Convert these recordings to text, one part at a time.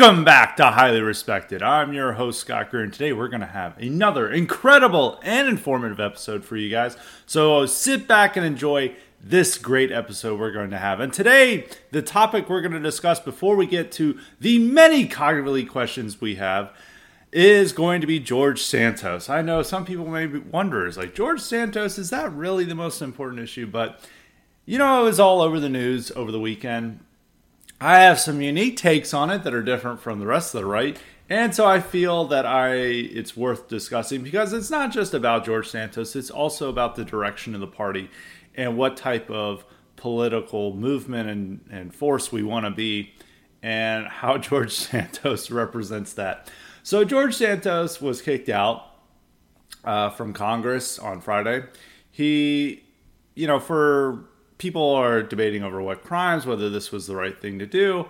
Welcome back to Highly Respected. I'm your host, Scott Greer, and today we're going to have another incredible and informative episode for you guys. So sit back and enjoy this great episode we're going to have. And today, the topic we're going to discuss before we get to the many cognitive questions we have is going to be George Santos. I know some people may wonder, like, George Santos, is that really the most important issue? But, you know, it was all over the news over the weekend. I have some unique takes on it that are different from the rest of the right, and so I feel that it's worth discussing because it's not just about George Santos, it's also about the direction of the party and what type of political movement and force we want to be and how George Santos represents that. So George Santos was kicked out from Congress on Friday. He, people are debating over what crimes, whether this was the right thing to do.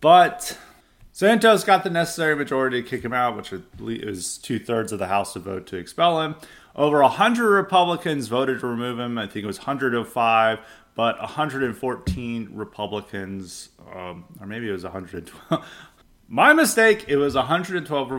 But Santos got the necessary majority to kick him out, which is 2/3 of the House to vote to expel him. Over 100 Republicans voted to remove him. I think it was 105, but 114 Republicans, or maybe it was 112. My mistake, it was 112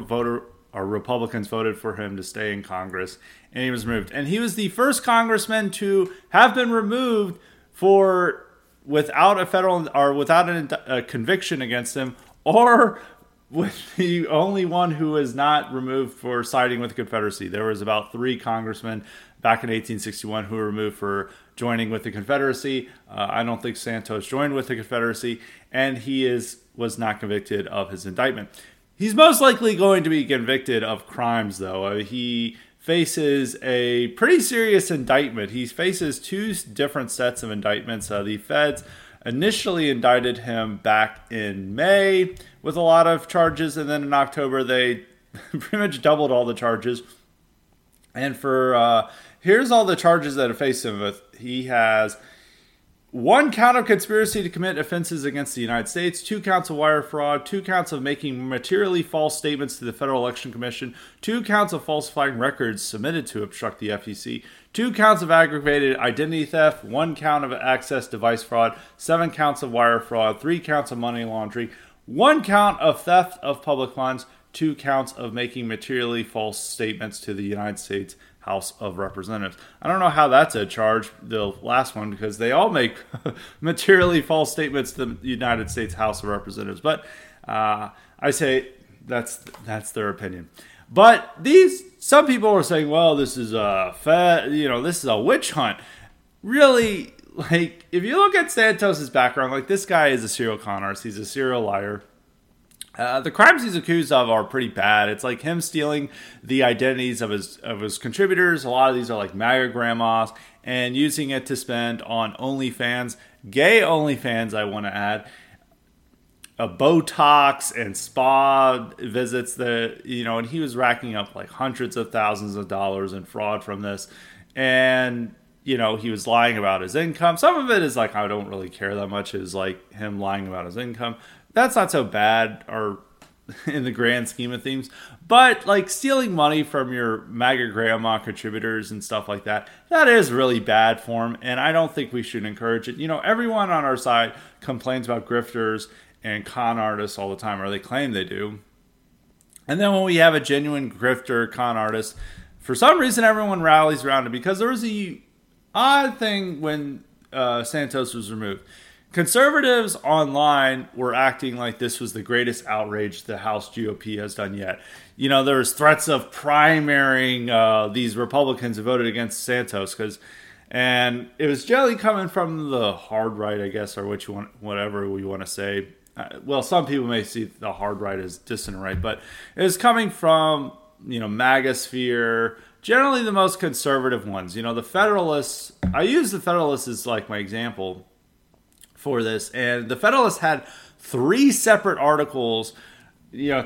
Republicans voted for him to stay in Congress, and he was removed. And he was the first congressman to have been removed for without a conviction against him, or with the only one who is not removed for siding with the Confederacy. There was about 3 congressmen back in 1861 who were removed for joining with the Confederacy. I don't think Santos joined with the Confederacy, and he was not convicted of his indictment. He's most likely going to be convicted of crimes, though. He faces a pretty serious indictment. He faces 2 different sets of indictments. The feds initially indicted him back in May with a lot of charges, and then in October they pretty much doubled all the charges. And here's all the charges that face him with. He has 1 count of conspiracy to commit offenses against the United States, 2 counts of wire fraud, 2 counts of making materially false statements to the Federal Election Commission, 2 counts of falsifying records submitted to obstruct the FEC, 2 counts of aggravated identity theft, 1 count of access device fraud, 7 counts of wire fraud, 3 counts of money laundering, 1 count of theft of public funds, 2 counts of making materially false statements to the United States House of Representatives. I don't know how that's a charge, the last one, because they all make materially false statements to the United States House of Representatives. But I say that's their opinion. But some people are saying, well, this is a witch hunt. Really, like, if you look at Santos's background, like, this guy is a serial con artist. He's a serial liar. The crimes he's accused of are pretty bad. It's like him stealing the identities of his contributors. A lot of these are like MAGA grandmas and using it to spend on OnlyFans, gay OnlyFans, I want to add, Botox and spa visits and he was racking up like hundreds of thousands of dollars in fraud from this. And, he was lying about his income. Some of it is like, I don't really care that much, is like him lying about his income. That's not so bad, or in the grand scheme of things. But like stealing money from your MAGA grandma contributors and stuff like that, that is really bad form, and I don't think we should encourage it. Everyone on our side complains about grifters and con artists all the time, or they claim they do. And then when we have a genuine grifter, con artist, for some reason everyone rallies around it, because there was the odd thing when Santos was removed. Conservatives online were acting like this was the greatest outrage the House GOP has done yet. There's threats of primarying these Republicans who voted against Santos, and it was generally coming from the hard right, I guess, or whatever we want to say. Well, some people may see the hard right as distant right, but it was coming from MAGA sphere. Generally, the most conservative ones. The Federalists. I use the Federalists as like my example for this, and the Federalist had 3 separate articles,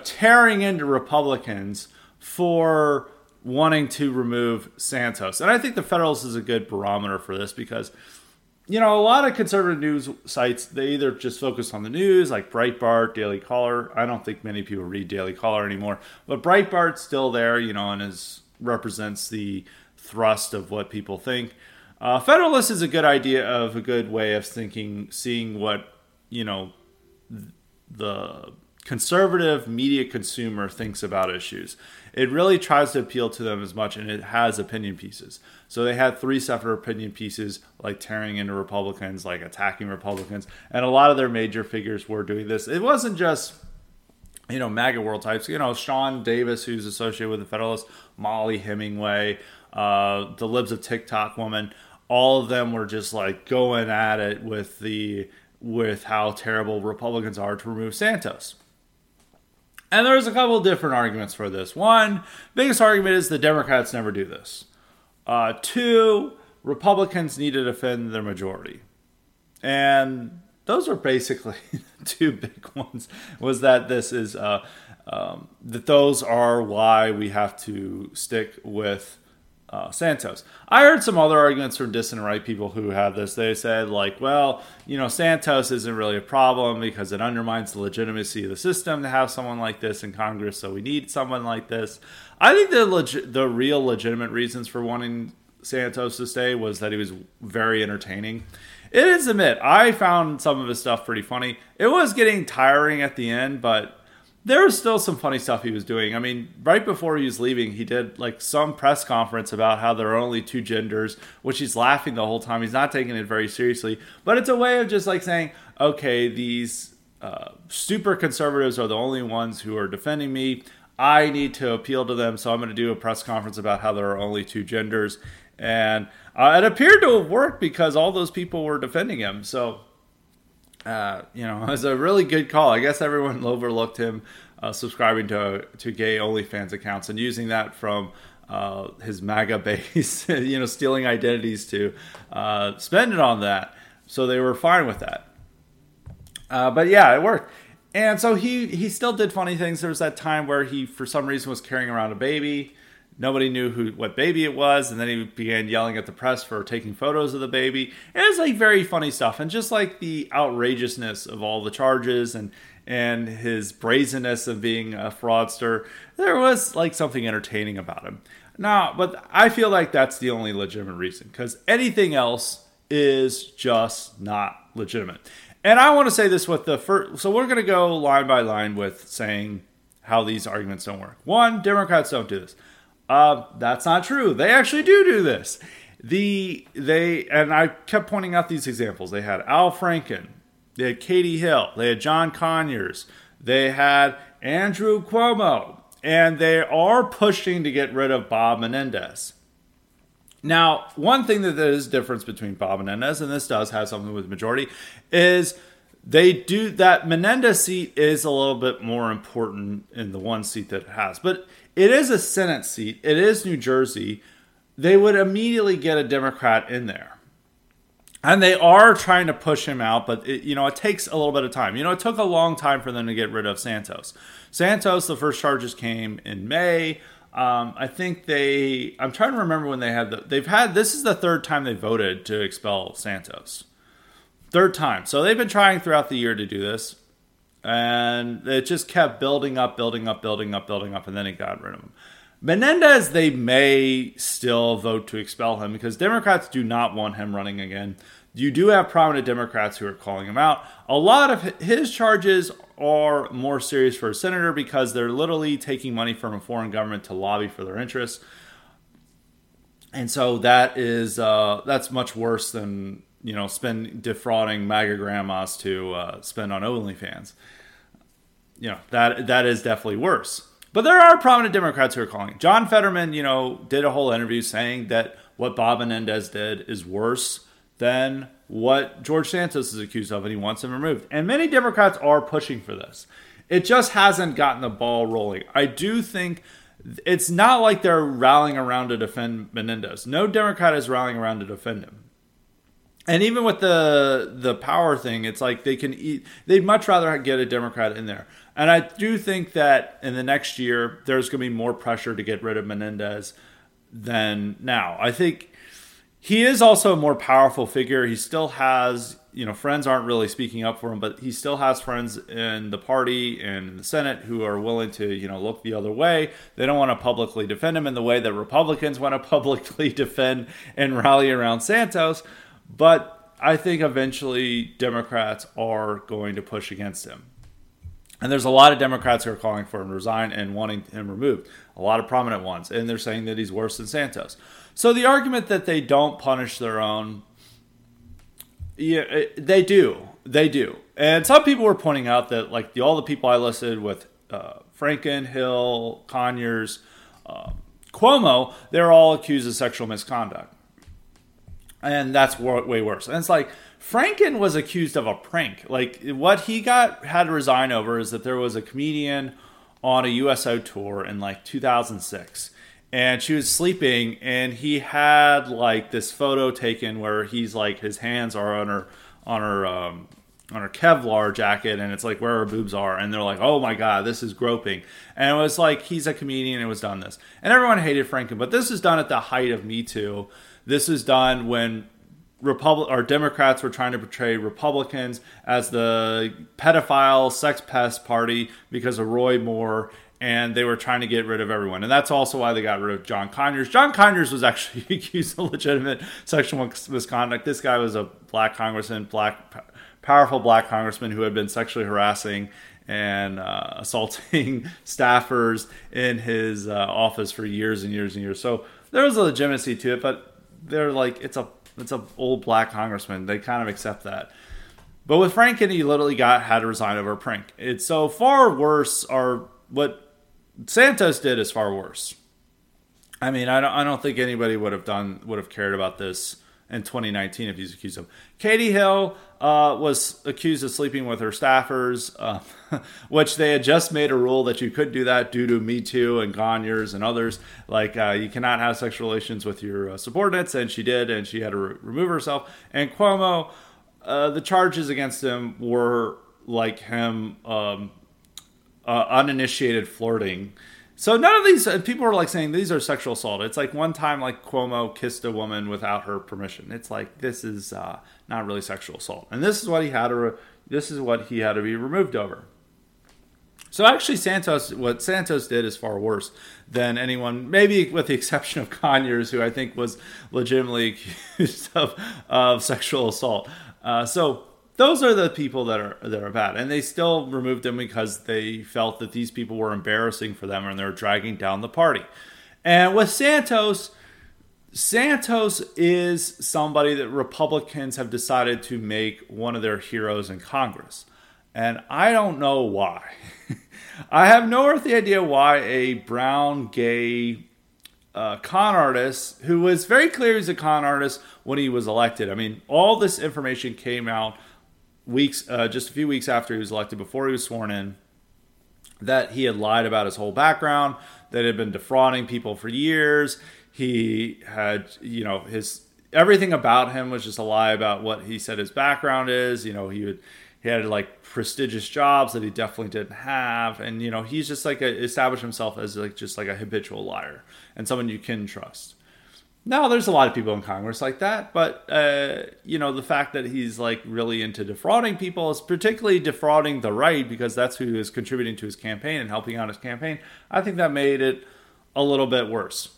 tearing into Republicans for wanting to remove Santos. And I think the Federalist is a good barometer for this because, a lot of conservative news sites, they either just focus on the news, like Breitbart, Daily Caller. I don't think many people read Daily Caller anymore, but Breitbart's still there, and represents the thrust of what people think. Federalist is a good idea of a good way of thinking, seeing what, the conservative media consumer thinks about issues. It really tries to appeal to them as much, and it has opinion pieces. So they had three separate opinion pieces, like tearing into Republicans, like attacking Republicans, and a lot of their major figures were doing this. It wasn't just, you know, MAGA world types. You know, Sean Davis, who's associated with the Federalist, Molly Hemingway, the Libs of TikTok woman, all of them were just like going at it with how terrible Republicans are to remove Santos. And there's a couple of different arguments for this. One, biggest argument is the Democrats never do this. Two, Republicans need to defend their majority. And those are basically the two big ones, was that this is, that those are why we have to stick with Santos. I heard some other arguments from dissident right people who have this. They said, like, well, you know, Santos isn't really a problem because it undermines the legitimacy of the system to have someone like this in Congress, so we need someone like this. I think the real legitimate reasons for wanting Santos to stay was that he was very entertaining. It is admit, I found some of his stuff pretty funny. It was getting tiring at the end, but there was still some funny stuff he was doing. I mean, right before he was leaving, he did like some press conference about how there are only two genders, which he's laughing the whole time. He's not taking it very seriously, but it's a way of just like saying, okay, these super conservatives are the only ones who are defending me. I need to appeal to them, so I'm going to do a press conference about how there are only two genders. And it appeared to have worked because all those people were defending him. So you know, it was a really good call. I guess everyone overlooked him subscribing to gay OnlyFans accounts and using that from his MAGA base, you know, stealing identities to spend it on that. So they were fine with that. But yeah, it worked. And so he still did funny things. There was that time where he, for some reason, was carrying around a baby. Nobody knew what baby it was, and then he began yelling at the press for taking photos of the baby. It was like very funny stuff, and just like the outrageousness of all the charges and his brazenness of being a fraudster, there was like something entertaining about him. Now, but I feel like that's the only legitimate reason, because anything else is just not legitimate. And I want to say this with the first, so we're going to go line by line with saying how these arguments don't work. One, Democrats don't do this. That's not true. They actually do this. And I kept pointing out these examples. They had Al Franken. They had Katie Hill. They had John Conyers. They had Andrew Cuomo. And they are pushing to get rid of Bob Menendez. Now, one thing that there is difference between Bob Menendez, and this does have something with the majority, is they do that Menendez seat is a little bit more important in the one seat that it has. But it is a Senate seat. It is New Jersey. They would immediately get a Democrat in there. And they are trying to push him out, but it takes a little bit of time. You know, it took a long time for them to get rid of Santos. Santos, the first charges came in May. I think I'm trying to remember when this is the third time they voted to expel Santos. Third time. So they've been trying throughout the year to do this. And it just kept building up, and then it got rid of him. Menendez, they may still vote to expel him because Democrats do not want him running again. You do have prominent Democrats who are calling him out. A lot of his charges are more serious for a senator because they're literally taking money from a foreign government to lobby for their interests. And so that is that's much worse than defrauding MAGA grandmas to spend on OnlyFans. You know, that is definitely worse. But there are prominent Democrats who are calling it. John Fetterman, did a whole interview saying that what Bob Menendez did is worse than what George Santos is accused of, and he wants him removed. And many Democrats are pushing for this. It just hasn't gotten the ball rolling. I do think it's not like they're rallying around to defend Menendez. No Democrat is rallying around to defend him. And even with the power thing, it's like they'd much rather get a Democrat in there. And I do think that in the next year, there's going to be more pressure to get rid of Menendez than now. I think he is also a more powerful figure. He still has, friends aren't really speaking up for him, but he still has friends in the party and in the Senate who are willing to, look the other way. They don't want to publicly defend him in the way that Republicans want to publicly defend and rally around Santos. But I think eventually Democrats are going to push against him. And there's a lot of Democrats who are calling for him to resign and wanting him removed, a lot of prominent ones. And they're saying that he's worse than Santos. So the argument that they don't punish their own, yeah, they do. They do. And some people were pointing out that like all the people I listed with Franken, Hill, Conyers, Cuomo, they're all accused of sexual misconduct. And that's way worse. And it's like, Franken was accused of a prank. Like what he had to resign over is that there was a comedian on a USO tour in like 2006 and she was sleeping and he had like this photo taken where he's like, his hands are on her Kevlar jacket and it's like where her boobs are. And they're like, oh my God, this is groping. And it was like, he's a comedian and it was done this. And everyone hated Franken, but this is done at the height of Me Too. This is done when Democrats were trying to portray Republicans as the pedophile sex pest party because of Roy Moore, and they were trying to get rid of everyone. And that's also why they got rid of John Conyers. John Conyers was actually accused of legitimate sexual misconduct. This guy was a black congressman, powerful black congressman who had been sexually harassing and assaulting staffers in his office for years and years and years. So there was a legitimacy to it, but they're like, it's an old black congressman. They kind of accept that. But with Franken, he literally had to resign over a prank. It's so far worse, or what Santos did is far worse. I mean, I don't think anybody would have cared about this in 2019 if he's accused of. Katie Hill was accused of sleeping with her staffers, which they had just made a rule that you could do that due to Me Too and Conyers and others. Like you cannot have sexual relations with your subordinates, and she did, and she had to remove herself. And Cuomo, the charges against him were like him uninitiated flirting. So none of these people are like saying these are sexual assault. It's like one time like Cuomo kissed a woman without her permission. It's like this is not really sexual assault, and this is what he had to be removed over. So actually, what Santos did is far worse than anyone, maybe with the exception of Conyers, who I think was legitimately accused of sexual assault. So those are the people that are bad. And they still removed them because they felt that these people were embarrassing for them and they were dragging down the party. And with Santos is somebody that Republicans have decided to make one of their heroes in Congress. And I don't know why. I have no earthly idea why a brown, gay con artist, who was very clear he's a con artist when he was elected. I mean, all this information came out just a few weeks after he was elected, before he was sworn in, that he had lied about his whole background, that he had been defrauding people for years. He had, everything about him was just a lie about what he said his background is. He had like prestigious jobs that he definitely didn't have. And, he's just like established himself as like, just like a habitual liar and someone you can trust. Now, there's a lot of people in Congress like that, but, the fact that he's like really into defrauding people, is particularly defrauding the right, because that's who is contributing to his campaign and helping out his campaign. I think that made it a little bit worse.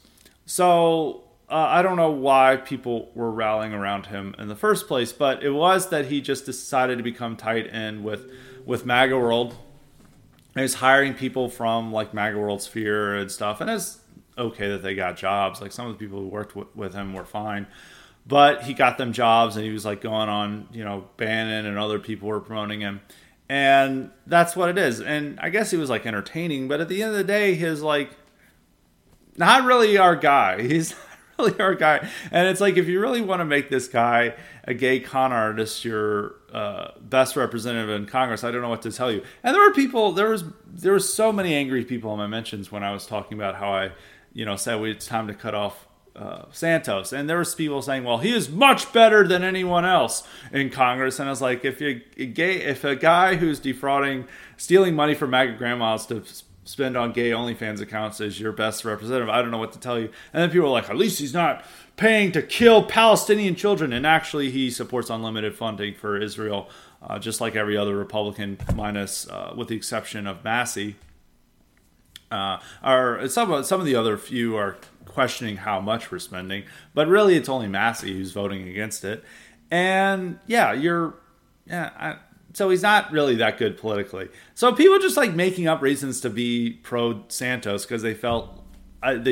So I don't know why people were rallying around him in the first place, but it was that he just decided to become tight end with MAGA World. He was hiring people from like MAGA World sphere and stuff, and it's okay that they got jobs. Like some of the people who worked with him were fine, but he got them jobs and he was like going on, Bannon and other people were promoting him. And that's what it is. And I guess he was like entertaining, but at the end of the day, he's like, not really our guy. He's not really our guy. And it's like, if you really want to make this guy a gay con artist, your best representative in Congress, I don't know what to tell you. And there were so many angry people in my mentions when I was talking about how I, said it's time to cut off Santos. And there was people saying, well, he is much better than anyone else in Congress. And I was like, if a guy who's defrauding, stealing money from MAGA grandmas to spend on gay OnlyFans accounts as your best representative, I don't know what to tell you. And then people are like, at least he's not paying to kill Palestinian children. And actually, he supports unlimited funding for Israel, just like every other Republican, minus, with the exception of Massey. Some of the other few are questioning how much we're spending, but really it's only Massey who's voting against it. And yeah, So he's not really that good politically. So people just like making up reasons to be pro Santos because they felt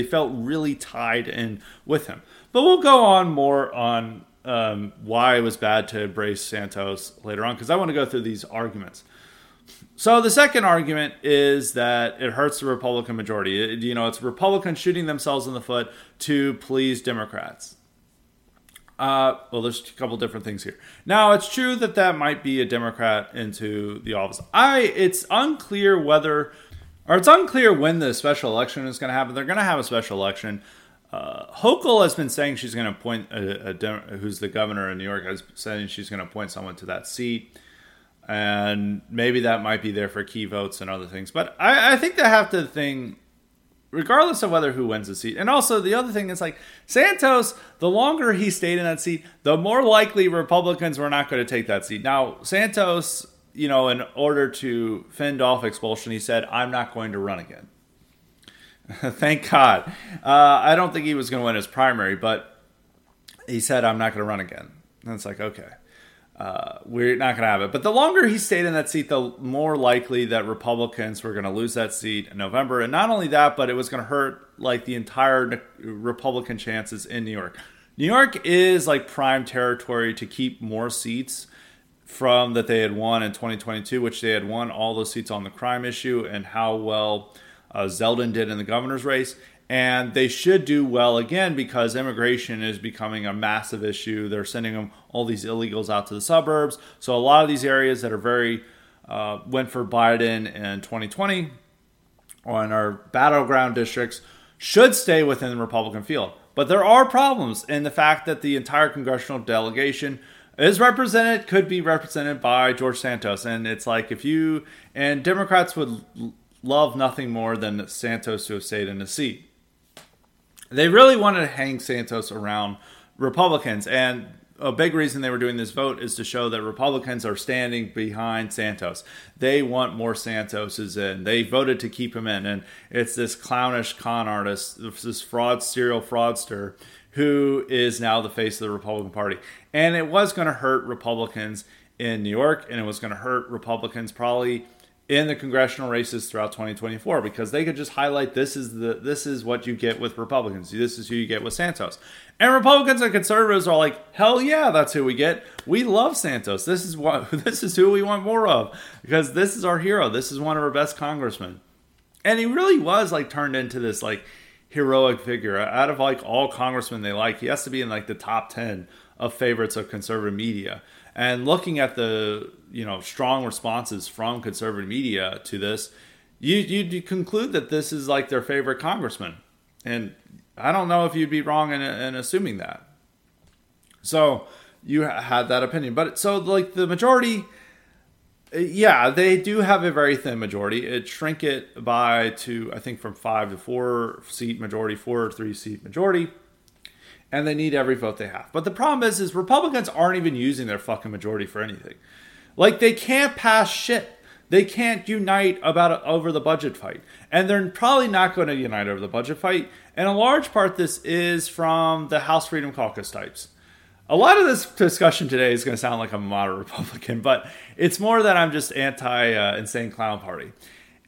really tied in with him. But we'll go on more on why it was bad to embrace Santos later on, because I want to go through these arguments. So the second argument is that it hurts the Republican majority. It's Republicans shooting themselves in the foot to please Democrats. There's a couple different things here. Now, it's true that might be a Democrat into the office. It's unclear when the special election is going to happen. They're going to have a special election. Hochul has been saying she's going to appoint who's the governor in New York, has been saying she's going to appoint someone to that seat. And maybe that might be there for key votes and other things. But I think they have to think, regardless of whether who wins the seat. And also the other thing is like Santos, the longer he stayed in that seat, the more likely Republicans were not going to take that seat. Now, Santos, in order to fend off expulsion, he said, I'm not going to run again. Thank God. I don't think he was going to win his primary, but he said, I'm not going to run again. And it's like, okay. We're not going to have it. But the longer he stayed in that seat, the more likely that Republicans were going to lose that seat in November. And not only that, but it was going to hurt like the entire Republican chances in New York. New York is like prime territory to keep more seats from that they had won in 2022, which they had won all those seats on the crime issue and how well Zeldin did in the governor's race. And they should do well again because immigration is becoming a massive issue. They're sending them all these illegals out to the suburbs. So a lot of these areas that are very went for Biden in 2020 on our battleground districts should stay within the Republican field. But there are problems in the fact that the entire congressional delegation could be represented by George Santos. And it's like Democrats would love nothing more than Santos to have stayed in the seat. They really wanted to hang Santos around Republicans. And a big reason they were doing this vote is to show that Republicans are standing behind Santos. They want more Santoses in. They voted to keep him in. And it's this clownish con artist, this serial fraudster, who is now the face of the Republican Party. And it was going to hurt Republicans in New York. And it was going to hurt Republicans probably in the congressional races throughout 2024, because they could just highlight this is what you get with Republicans. This is who you get with Santos. And Republicans and conservatives are like, hell yeah, that's who we get. We love Santos. This is who we want more of, because this is our hero. This is one of our best congressmen. And he really was like turned into this like heroic figure. Out of like all congressmen they like, he has to be in like the top 10 of favorites of conservative media. And looking at the strong responses from conservative media to this, you conclude that this is like their favorite congressman. And I don't know if you'd be wrong in assuming that. So you had that opinion. But so like the majority, yeah, they do have a very thin majority. It shrink it by I think from 5 to 4 seat majority, 4 or 3 seat majority. And they need every vote they have. But the problem is Republicans aren't even using their fucking majority for anything. Like, they can't pass shit. They can't unite over the budget fight. And they're probably not going to unite over the budget fight. And a large part, this is from the House Freedom Caucus types. A lot of this discussion today is going to sound like I'm a moderate Republican, but it's more that I'm just anti-insane clown party.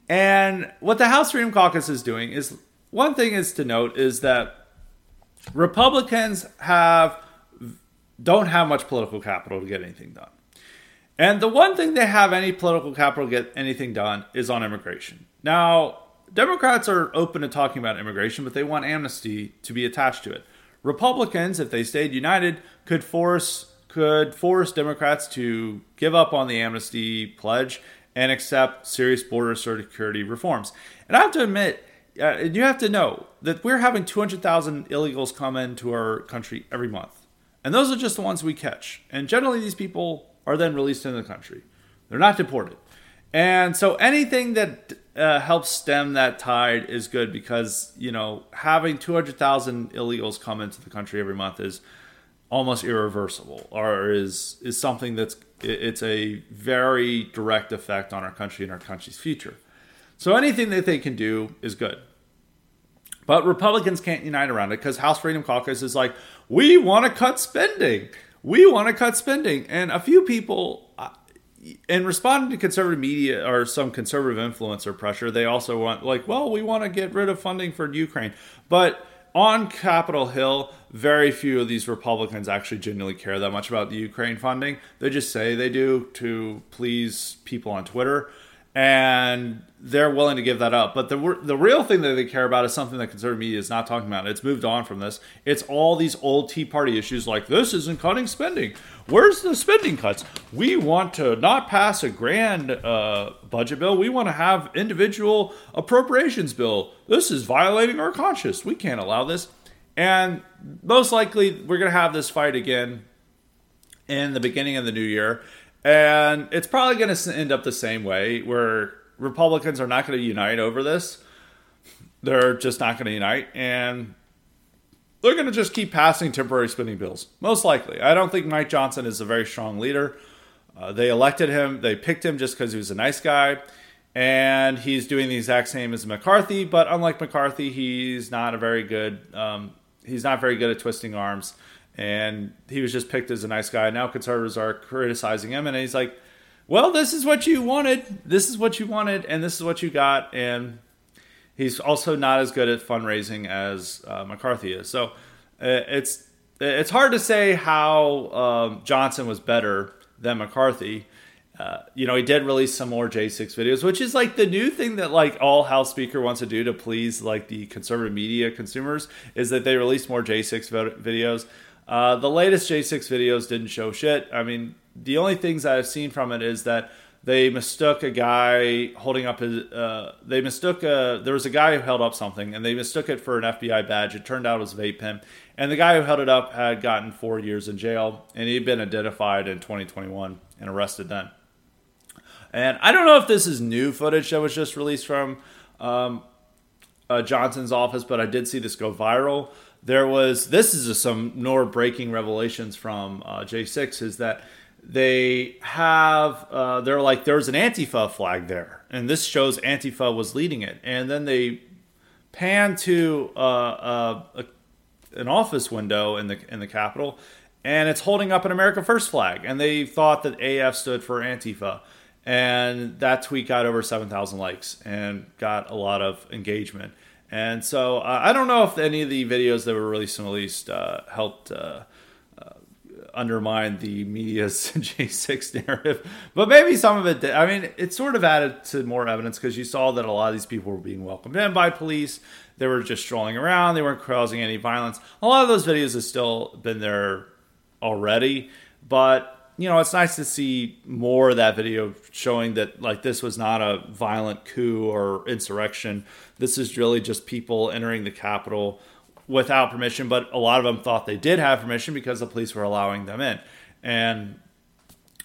And what the House Freedom Caucus is doing is, one thing is to note is that Republicans don't have much political capital to get anything done. And the one thing they have any political capital to get anything done is on immigration. Now, Democrats are open to talking about immigration, but they want amnesty to be attached to it. Republicans, if they stayed united, could force Democrats to give up on the amnesty pledge and accept serious border security reforms. And I have to admit, and you have to know that we're having 200,000 illegals come into our country every month. And those are just the ones we catch. And generally, these people are then released into the country. They're not deported. And so anything that helps stem that tide is good, because, having 200,000 illegals come into the country every month is almost irreversible, or is something it's a very direct effect on our country and our country's future. So anything that they can do is good. But Republicans can't unite around it, because House Freedom Caucus is like, we want to cut spending. And a few people, in responding to conservative media or some conservative influencer pressure, they also want, like, well, we want to get rid of funding for Ukraine. But on Capitol Hill, very few of these Republicans actually genuinely care that much about the Ukraine funding. They just say they do to please people on Twitter, and they're willing to give that up. But the real thing that they care about is something that conservative media is not talking about. It's moved on from this. It's all these old Tea Party issues like, this isn't cutting spending. Where's the spending cuts? We want to not pass a grand budget bill. We want to have individual appropriations bill. This is violating our conscience. We can't allow this. And most likely, we're going to have this fight again in the beginning of the new year. And it's probably going to end up the same way, where Republicans are not going to unite over this. They're just not going to unite. And they're going to just keep passing temporary spending bills, most likely. I don't think Mike Johnson is a very strong leader. They elected him. They picked him just because he was a nice guy. And he's doing the exact same as McCarthy. But unlike McCarthy, he's not a very good. He's not very good at twisting arms. And he was just picked as a nice guy. Now conservatives are criticizing him. And he's like, well, this is what you wanted. This is what you wanted. And this is what you got. And he's also not as good at fundraising as McCarthy is. So it's hard to say how Johnson was better than McCarthy. He did release some more J6 videos, which is like the new thing that like all House Speaker wants to do to please like the conservative media consumers, is that they release more J6 videos. The latest J6 videos didn't show shit. I mean, the only things that I've seen from it is that they mistook a guy holding up his... there was a guy who held up something, and they mistook it for an FBI badge. It turned out it was a vape pen. And the guy who held it up had gotten 4 years in jail, and he'd been identified in 2021 and arrested then. And I don't know if this is new footage that was just released from Johnson's office, but I did see this go viral. This is just some nor-breaking revelations from J6, is that they have, they're like, there's an Antifa flag there. And this shows Antifa was leading it. And then they pan to an office window in the Capitol, and it's holding up an America First flag. And they thought that AF stood for Antifa. And that tweet got over 7,000 likes and got a lot of engagement. And so I don't know if any of the videos that were released helped undermine the media's J6 narrative. But maybe some of it did. I mean, it sort of added to more evidence, because you saw that a lot of these people were being welcomed in by police. They were just strolling around. They weren't causing any violence. A lot of those videos have still been there already. But, it's nice to see more of that video showing that, like, this was not a violent coup or insurrection. This is really just people entering the Capitol without permission, but a lot of them thought they did have permission because the police were allowing them in. And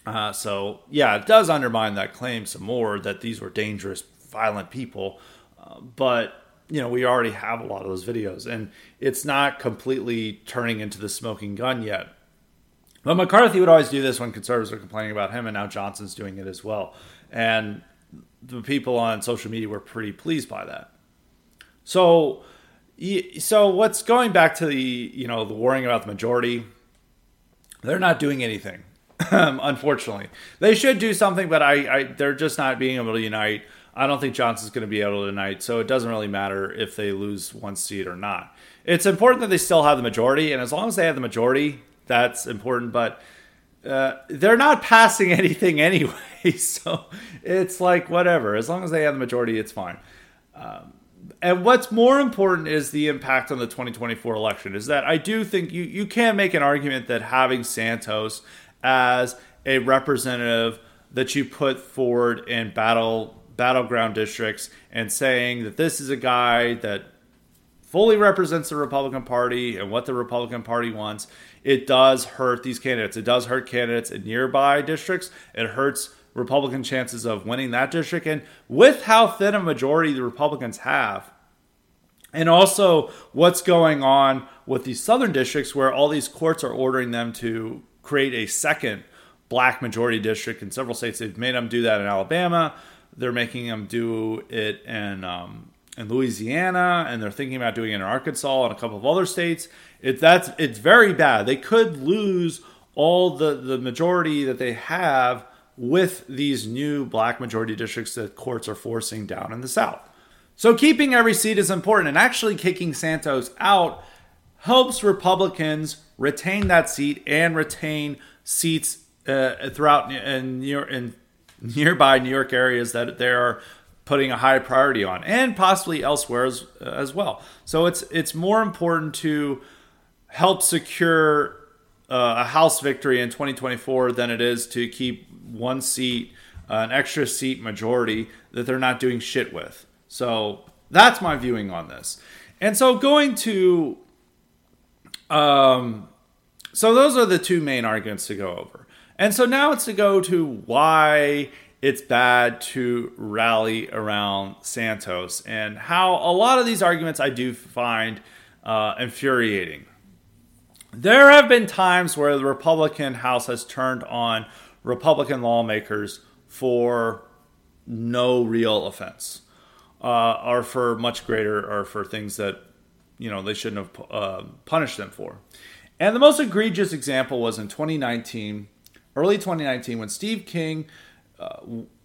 it does undermine that claim some more, that these were dangerous, violent people. But we already have a lot of those videos, and it's not completely turning into the smoking gun yet. But McCarthy would always do this when conservatives were complaining about him, and now Johnson's doing it as well. And the people on social media were pretty pleased by that. So what's going back to the worrying about the majority, they're not doing anything, unfortunately. They should do something, but they're just not being able to unite. I don't think Johnson's going to be able to unite, so it doesn't really matter if they lose one seat or not. It's important that they still have the majority, and as long as they have the majority... that's important, but they're not passing anything anyway. So it's like, whatever. As long as they have the majority, it's fine. And what's more important is the impact on the 2024 election, is that I do think you can make an argument that having Santos as a representative that you put forward in battleground districts, and saying that this is a guy that fully represents the Republican Party and what the Republican Party wants, it does hurt these candidates. It does hurt candidates in nearby districts. It hurts Republican chances of winning that district. And with how thin a majority the Republicans have, and also what's going on with these southern districts where all these courts are ordering them to create a second black majority district in several states. They've made them do that in Alabama. They're making them do it in Louisiana, and they're thinking about doing it in Arkansas and a couple of other states. It's very bad. They could lose all the majority that they have with these new black majority districts that courts are forcing down in the South. So keeping every seat is important, and actually kicking Santos out helps Republicans retain that seat and retain seats throughout in nearby New York areas that they are putting a high priority on, and possibly elsewhere as well. So it's more important to help secure a House victory in 2024 than it is to keep one seat, an extra seat majority that they're not doing shit with. So that's my viewing on this. And so going to, so those are the two main arguments to go over. And so now it's to go to why it's bad to rally around Santos, and how a lot of these arguments I do find infuriating. There have been times where the Republican House has turned on Republican lawmakers for no real offense, or for much greater, or for things that, you know, they shouldn't have punished them for. And the most egregious example was in 2019. Early 2019, when Steve King,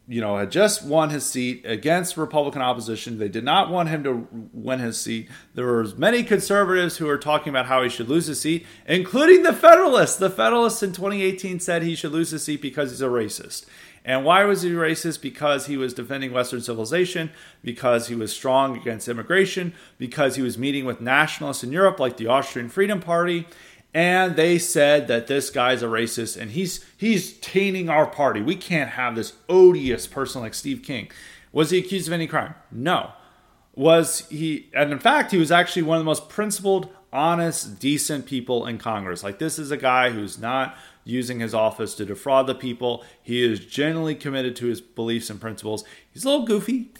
had just won his seat against Republican opposition. They did not want him to win his seat. There were many conservatives who were talking about how he should lose his seat, including The Federalist. The Federalist in 2018 said he should lose his seat because he's a racist. And why was he racist? Because he was defending Western civilization, because he was strong against immigration, because he was meeting with nationalists in Europe like the Austrian Freedom Party. And they said that this guy's a racist and he's tainting our party. We can't have this odious person like Steve King. Was he accused of any crime? No. Was he? And in fact, he was actually one of the most principled, honest, decent people in Congress. Like, this is a guy who's not using his office to defraud the people. He is genuinely committed to his beliefs and principles. He's a little goofy.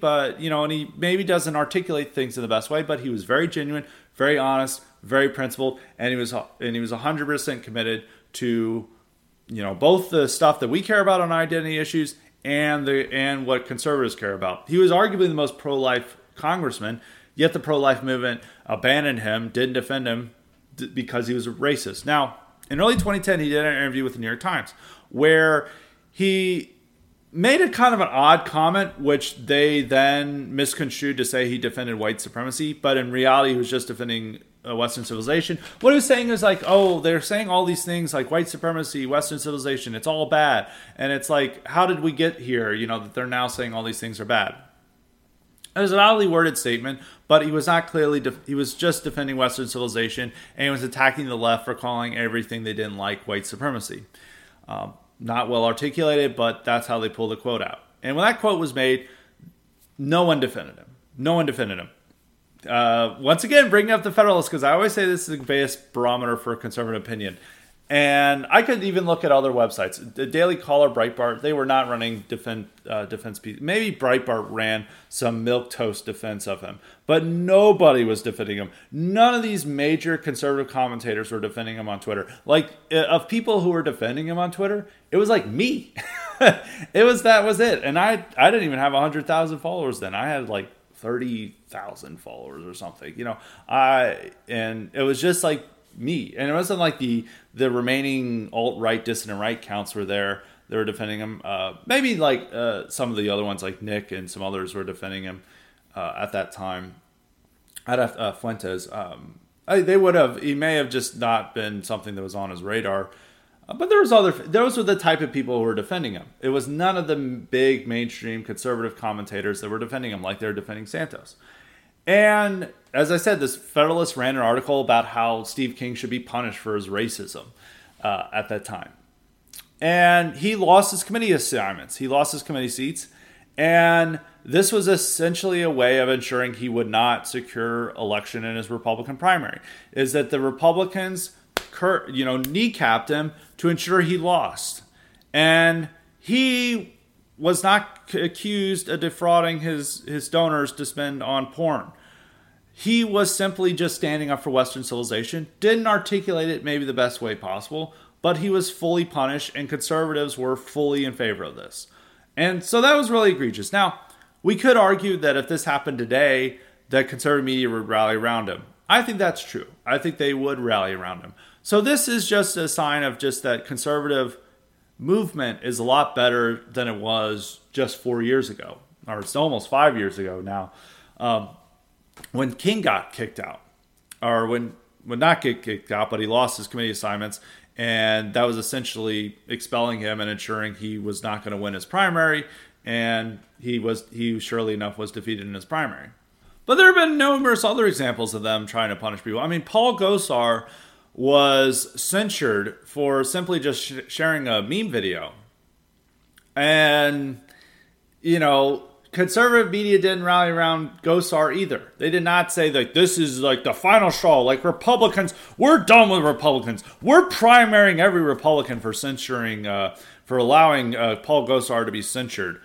But, and he maybe doesn't articulate things in the best way, but he was very genuine, very honest, very principled, and he was 100% committed to, both the stuff that we care about on identity issues and what conservatives care about. He was arguably the most pro-life congressman, yet the pro-life movement abandoned him, didn't defend him because he was a racist. Now, in early 2010, he did an interview with the New York Times where he made a kind of an odd comment, which they then misconstrued to say he defended white supremacy, but in reality, he was just defending Western civilization. What he was saying is like, oh, they're saying all these things like white supremacy, Western civilization, it's all bad. And it's like, how did we get here? That they're now saying all these things are bad. It was an oddly worded statement, but he was not clearly, he was just defending Western civilization, and he was attacking the left for calling everything they didn't like white supremacy. Not well articulated, but that's how they pulled the quote out. And when that quote was made, no one defended him. Once again, bringing up the Federalist, because I always say this is the biggest barometer for conservative opinion. And I could even look at other websites. The Daily Caller, Breitbart, they were not running defense pieces. Maybe Breitbart ran some milquetoast defense of him. But nobody was defending him. None of these major conservative commentators were defending him on Twitter. Like, of people who were defending him on Twitter, it was like me. That was it. And I didn't even have 100,000 followers then. I had like 30,000 followers or something, and it was just like me. And it wasn't like the remaining alt-right, dissident right counts were there. They were defending him. Maybe like some of the other ones like Nick and some others were defending him at that time. I'd have Fuentes. He may have just not been something that was on his radar. But those were the type of people who were defending him. It was none of the big mainstream conservative commentators that were defending him like they were defending Santos. And as I said, this Federalist ran an article about how Steve King should be punished for his racism at that time. And he lost his committee assignments. He lost his committee seats. And this was essentially a way of ensuring he would not secure election in his Republican primary, is that the Republicans kneecapped him to ensure he lost. And he was not accused of defrauding his donors to spend on porn. He was simply just standing up for Western civilization, didn't articulate it maybe the best way possible, but he was fully punished, and conservatives were fully in favor of this. And so that was really egregious. Now, we could argue that if this happened today, that conservative media would rally around him. I think that's true. I think they would rally around him. So this is just a sign of just that conservative movement is a lot better than it was just 4 years ago, or it's almost 5 years ago now. When King got kicked out, or when not get kicked out, but he lost his committee assignments, and that was essentially expelling him and ensuring he was not going to win his primary, and he surely enough was defeated in his primary. But there have been numerous other examples of them trying to punish people. I mean, Paul Gosar was censured for simply just sharing a meme video. And, you know, conservative media didn't rally around Gosar either. They did not say, like, this is, like, the final straw. Like, Republicans, we're done with Republicans. We're primarying every Republican for censuring, for allowing Paul Gosar to be censured.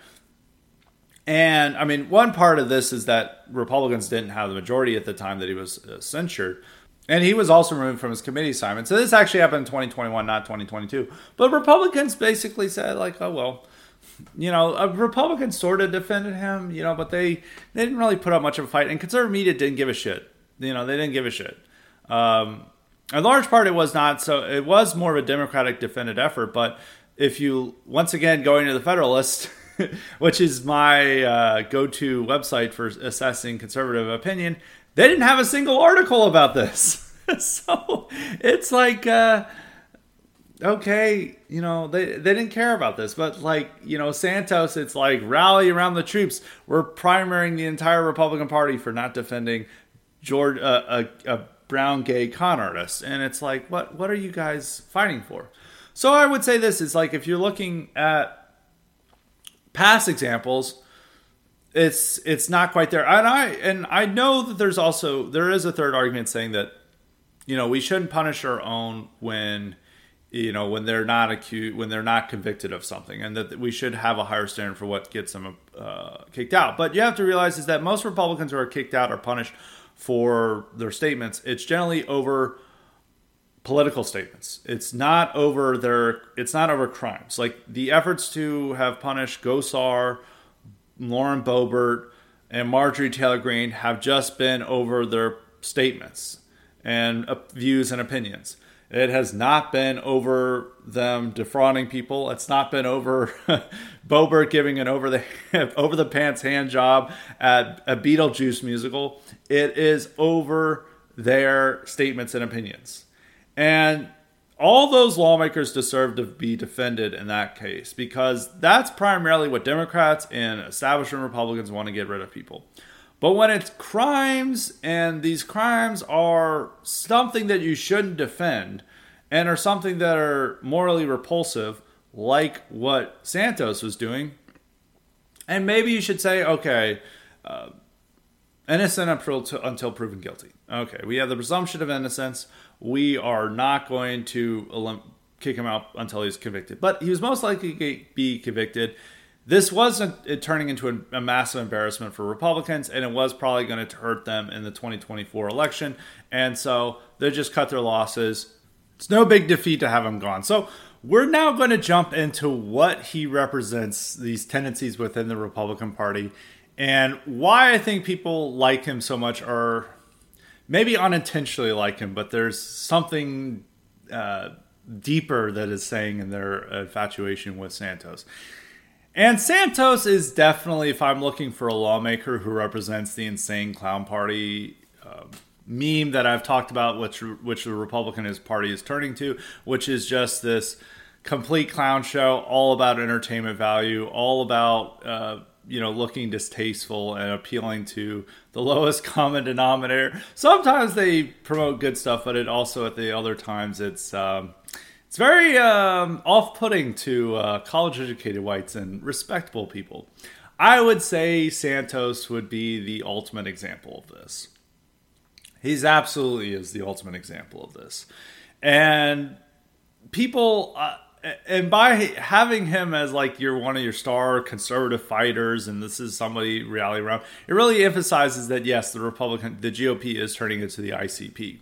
And, I mean, one part of this is that Republicans didn't have the majority at the time that he was censured. And he was also removed from his committee assignment. So this actually happened in 2021, not 2022. But Republicans basically said, like, oh, well, you know, Republicans sort of defended him, you know, but they didn't really put up much of a fight. And conservative media didn't give a shit. You know, they didn't give a shit. In large part, it was not. So it was more of a Democratic defended effort. But if you, once again, going to The Federalist, which is my go-to website for assessing conservative opinion, they didn't have a single article about this. So it's like, okay, you know, they didn't care about this. But, like, you know, Santos, it's like, rally around the troops. We're primarying the entire Republican Party for not defending George, a brown gay con artist. And it's like, what are you guys fighting for? So I would say this is, like, if you're looking at past examples, it's not quite there. And I know that there is a third argument saying that, you know, we shouldn't punish our own when, you know, when they're not accused, when they're not convicted of something, and that we should have a higher standard for what gets them kicked out. But you have to realize is that most Republicans who are kicked out are punished for their statements. It's generally over political statements. It's not over crimes. Like the efforts to have punished Gosar, Lauren Boebert, and Marjorie Taylor Greene have just been over their statements and views and opinions. It has not been over them defrauding people. It's not been over Boebert giving an over the pants hand job at a Beetlejuice musical. It is over their statements and opinions. And all those lawmakers deserve to be defended in that case, because that's primarily what Democrats and establishment Republicans want to get rid of people. But when it's crimes, and these crimes are something that you shouldn't defend and are something that are morally repulsive, like what Santos was doing, and maybe you should say, okay, innocent until proven guilty. Okay, we have the presumption of innocence. We are not going to kick him out until he's convicted. But he was most likely to be convicted. This wasn't turning into a massive embarrassment for Republicans, and it was probably going to hurt them in the 2024 election. And so they just cut their losses. It's no big defeat to have him gone. So we're now going to jump into what he represents, these tendencies within the Republican Party, and why I think people like him so much, or maybe unintentionally like him, but there's something deeper that is saying in their infatuation with Santos. And Santos is definitely, if I'm looking for a lawmaker who represents the insane clown party meme that I've talked about, which the Republican Party is turning to, which is just this complete clown show, all about entertainment value, all about you know, looking distasteful and appealing to the lowest common denominator. Sometimes they promote good stuff, but it also at the other times it's very off-putting to college-educated whites and respectable people. I would say Santos would be the ultimate example of this. He's absolutely is the ultimate example of this, and people. And by having him as like you're one of your star conservative fighters, and this is somebody rally around, it really emphasizes that, yes, the GOP is turning into the ICP.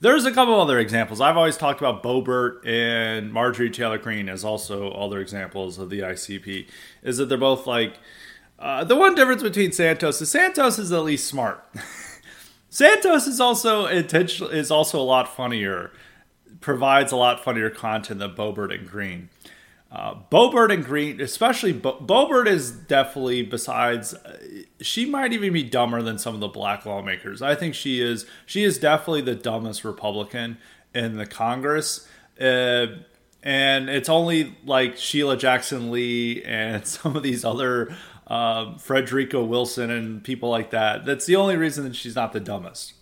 There's a couple other examples. I've always talked about Boebert and Marjorie Taylor Greene as also other examples of the ICP, is that they're both like, the one difference between Santos is Santos is at least smart. Santos is also intentional, is also a lot funnier, provides a lot funnier content than Boebert and Green. Boebert and Green, especially Boebert is definitely, besides, she might even be dumber than some of the black lawmakers. I think she is definitely the dumbest Republican in the Congress. And it's only like Sheila Jackson Lee and some of these other, Frederica Wilson and people like that. That's the only reason that she's not the dumbest.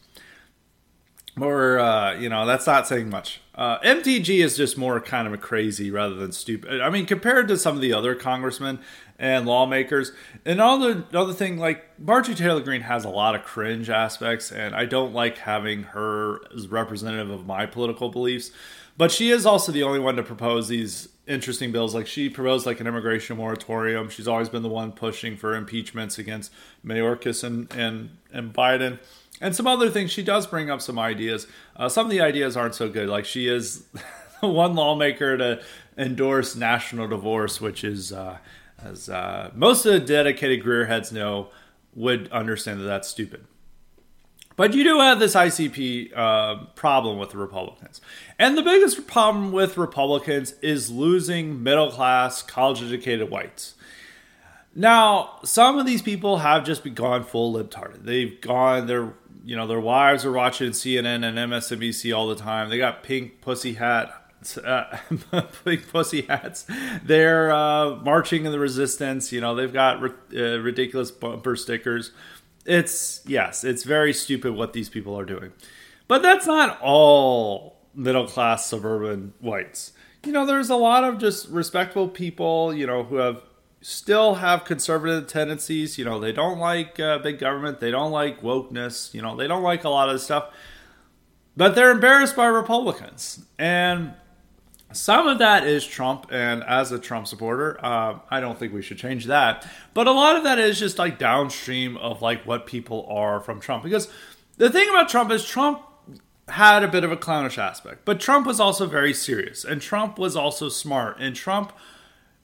Or, that's not saying much. MTG is just more kind of a crazy rather than stupid. I mean, compared to some of the other congressmen and lawmakers. And the other thing, like, Marjorie Taylor Greene has a lot of cringe aspects, and I don't like having her as representative of my political beliefs. But she is also the only one to propose these interesting bills. Like, she proposed, like, an immigration moratorium. She's always been the one pushing for impeachments against Mayorkas and Biden. And some other things, she does bring up some ideas. Some of the ideas aren't so good. Like, she is the one lawmaker to endorse national divorce, which is, as most of the dedicated careerheads know, would understand that that's stupid. But you do have this ICP problem with the Republicans. And the biggest problem with Republicans is losing middle-class, college-educated whites. Now, some of these people have just gone full libtarded. They've gone, their wives are watching CNN and MSNBC all the time. They got pink pussy hats. They're marching in the resistance. They've got ridiculous bumper stickers. It's very stupid what these people are doing. But that's not all middle-class suburban whites. There's a lot of just respectable people, who still have conservative tendencies. They don't like big government. They don't like wokeness. They don't like a lot of this stuff. But they're embarrassed by Republicans. And some of that is Trump. And as a Trump supporter, I don't think we should change that. But a lot of that is just like downstream of like what people are from Trump. Because the thing about Trump is Trump had a bit of a clownish aspect. But Trump was also very serious. And Trump was also smart. And Trump...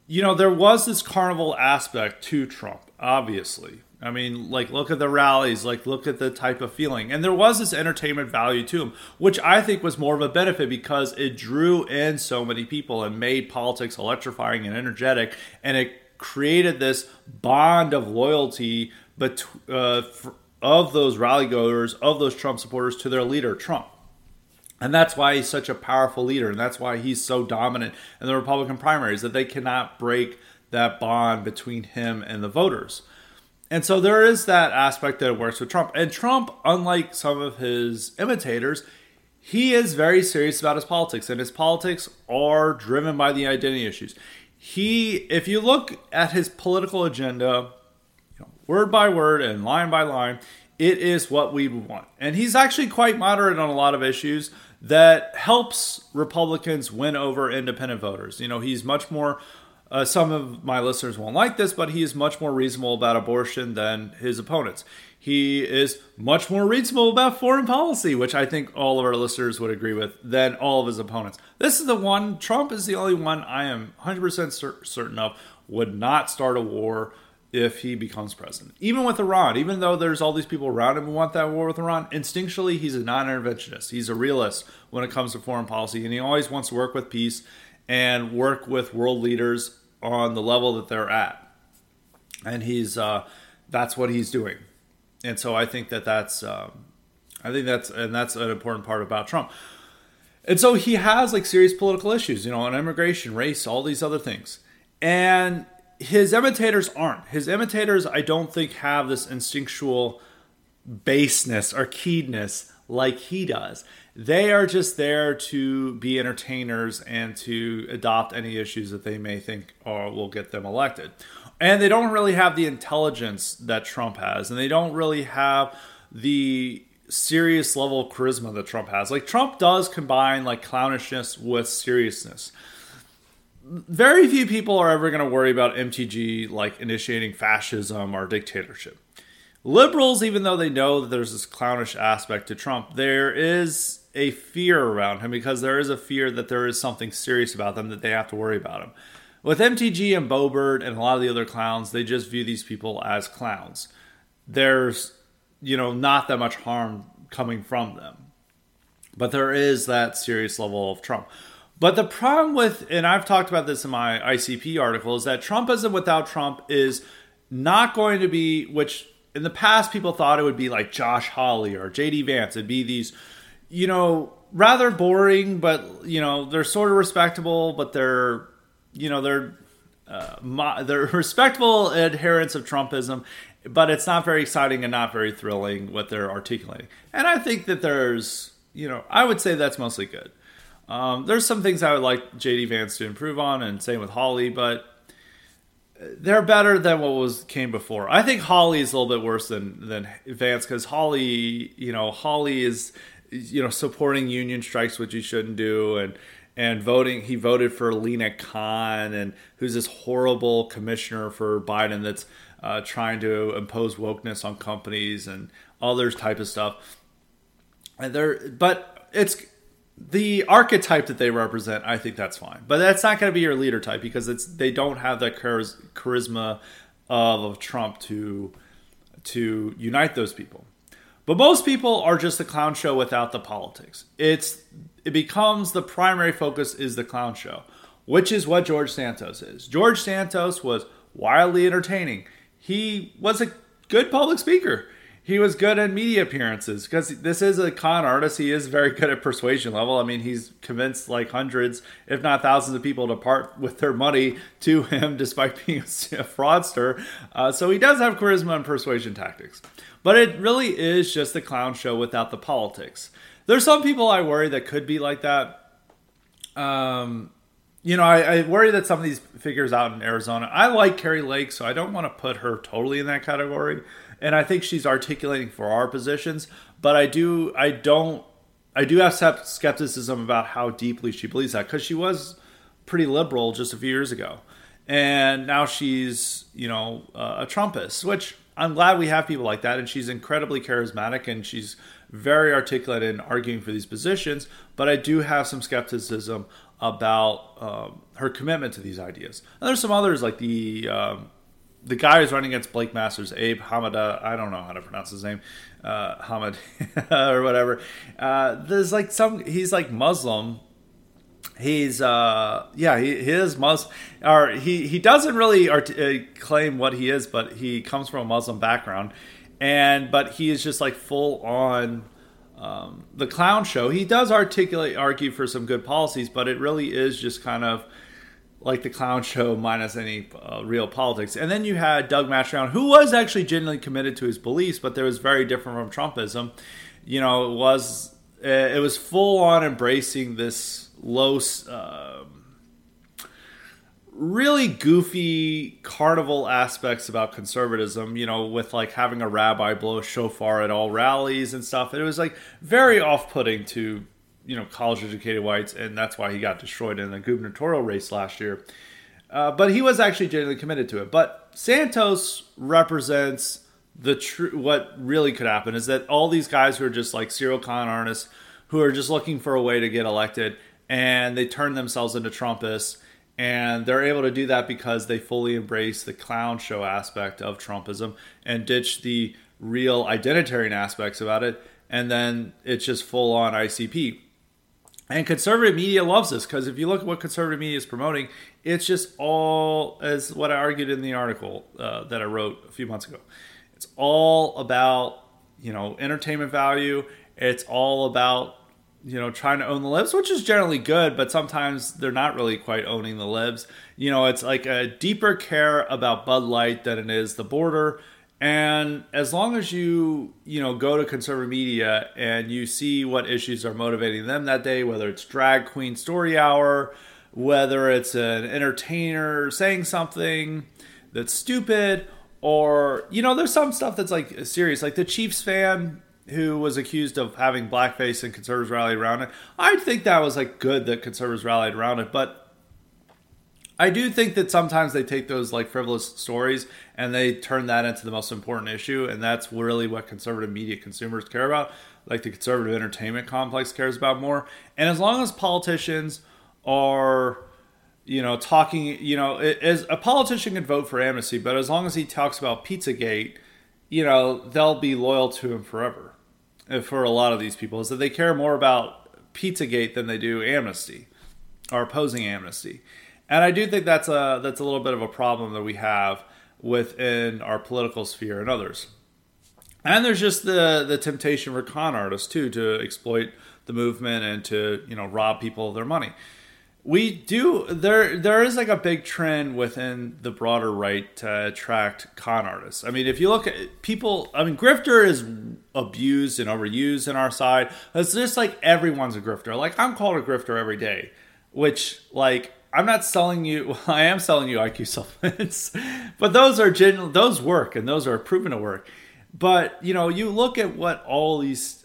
there was this carnival aspect to Trump, obviously. I mean, like, look at the rallies, like, look at the type of feeling. And there was this entertainment value to him, which I think was more of a benefit because it drew in so many people and made politics electrifying and energetic. And it created this bond of loyalty of those rally goers, of those Trump supporters to their leader, Trump. And that's why he's such a powerful leader. And that's why he's so dominant in the Republican primaries, that they cannot break that bond between him and the voters. And so there is that aspect that works with Trump. And Trump, unlike some of his imitators, he is very serious about his politics. And his politics are driven by the identity issues. If you look at his political agenda, word by word and line by line, it is what we want. And he's actually quite moderate on a lot of issues that helps Republicans win over independent voters. He's much more, some of my listeners won't like this, but he is much more reasonable about abortion than his opponents. He is much more reasonable about foreign policy, which I think all of our listeners would agree with, than all of his opponents. This is the one, Trump is the only one I am 100% certain of would not start a war if he becomes president. Even with Iran, even though there's all these people around him who want that war with Iran, instinctually, he's a non-interventionist. He's a realist when it comes to foreign policy, and he always wants to work with peace and work with world leaders on the level that they're at. And that's what he's doing. And so I think that's an important part about Trump. And so he has like serious political issues, on immigration, race, all these other things. And his imitators aren't. His imitators, I don't think, have this instinctual baseness or keenness like he does. They are just there to be entertainers and to adopt any issues that they may think will get them elected. And they don't really have the intelligence that Trump has. And they don't really have the serious level of charisma that Trump has. Like, Trump does combine like clownishness with seriousness. Very few people are ever going to worry about MTG like initiating fascism or dictatorship. Liberals, even though they know that there's this clownish aspect to Trump, there is a fear around him because there is a fear that there is something serious about them that they have to worry about him. With MTG and Boebert and a lot of the other clowns, they just view these people as clowns. There's, not that much harm coming from them. But there is that serious level of Trump. But the problem with, and I've talked about this in my ICP article, is that Trumpism without Trump is not going to be, which in the past people thought it would be like Josh Hawley or JD Vance. It'd be these, you know, rather boring, but, you know, they're sort of respectable, but they're, you know, they're respectable adherents of Trumpism, but it's not very exciting and not very thrilling what they're articulating. And I think that there's, you know, I would say that's mostly good. There's some things I would like J.D. Vance to improve on, and same with Hawley, but they're better than what came before. I think Hawley is a little bit worse than Vance, because Hawley is, you know, supporting union strikes, which he shouldn't do, and voting. He voted for Lena Khan, and who's this horrible commissioner for Biden that's trying to impose wokeness on companies and all this type of stuff. But it's the archetype that they represent. I think that's fine, but that's not going to be your leader type, because they don't have that charisma of Trump to unite those people. But most people are just a clown show without the politics. It becomes the primary focus is the clown show, which is what George Santos is. George Santos was wildly entertaining. He was a good public speaker. He was good at media appearances, because this is a con artist. He is very good at persuasion level. I mean, he's convinced like hundreds, if not thousands of people to part with their money to him, despite being a fraudster. So he does have charisma and persuasion tactics. But it really is just a clown show without the politics. There's some people I worry that could be like that. You know, I worry that some of these figures out in Arizona. I like Carrie Lake, so I don't want to put her totally in that category. And I think she's articulating for our positions, but I do have skepticism about how deeply she believes that, because she was pretty liberal just a few years ago, and now she's, you know, a Trumpist. Which I'm glad we have people like that, and she's incredibly charismatic, and she's very articulate in arguing for these positions. But I do have some skepticism about her commitment to these ideas. And there's some others like the guy who's running against Blake Masters, Abe Hamada, I don't know how to pronounce his name, Hamad or whatever. There's like he's like Muslim. He's, he is Muslim, or he doesn't really claim what he is, but he comes from a Muslim background. But he is just like full on the clown show. He does argue for some good policies, but it really is just kind of like the clown show minus any real politics. And then you had Doug Mastriano, who was actually genuinely committed to his beliefs, but that was very different from Trumpism. You know, it was full on embracing this low, really goofy carnival aspects about conservatism, you know, with like having a rabbi blow a shofar at all rallies and stuff. It was like very off-putting to, you know, college-educated whites, and that's why he got destroyed in the gubernatorial race last year. But he was actually genuinely committed to it. But Santos represents what really could happen is that all these guys who are just like serial con artists, who are just looking for a way to get elected, and they turn themselves into Trumpists, and they're able to do that because they fully embrace the clown show aspect of Trumpism and ditch the real identitarian aspects about it, and then it's just full on ICP. And conservative media loves this, because if you look at what conservative media is promoting, it's just all, as what I argued in the article that I wrote a few months ago, it's all about, you know, entertainment value. It's all about, you know, trying to own the libs, which is generally good, but sometimes they're not really quite owning the libs. You know, it's like a deeper care about Bud Light than it is the border. And as long as you know, go to conservative media and you see what issues are motivating them that day, whether it's drag queen story hour, whether it's an entertainer saying something that's stupid, or, you know, there's some stuff that's like serious, like the Chiefs fan who was accused of having blackface and conservatives rallied around it. I think that was like good that conservatives rallied around it, but I do think that sometimes they take those like frivolous stories and they turn that into the most important issue. And that's really what conservative media consumers care about. Like the conservative entertainment complex cares about more. And as long as politicians are, you know, talking, you know, as a politician can vote for amnesty, but as long as he talks about Pizzagate, you know, they'll be loyal to him forever. And for a lot of these people is that they care more about Pizzagate than they do amnesty. are opposing amnesty. And I do think that's a little bit of a problem that we have within our political sphere and others. And there's just the temptation for con artists, too, to exploit the movement and to, you know, rob people of their money. We do, there is like a big trend within the broader right to attract con artists. I mean, if you look at people, I mean, grifter is abused and overused in our side. It's just like everyone's a grifter. Like, I'm called a grifter every day, which, like, I'm not selling you, well, I am selling you IQ supplements, but those are genuine, those work, and those are proven to work. But, you know, you look at what all these,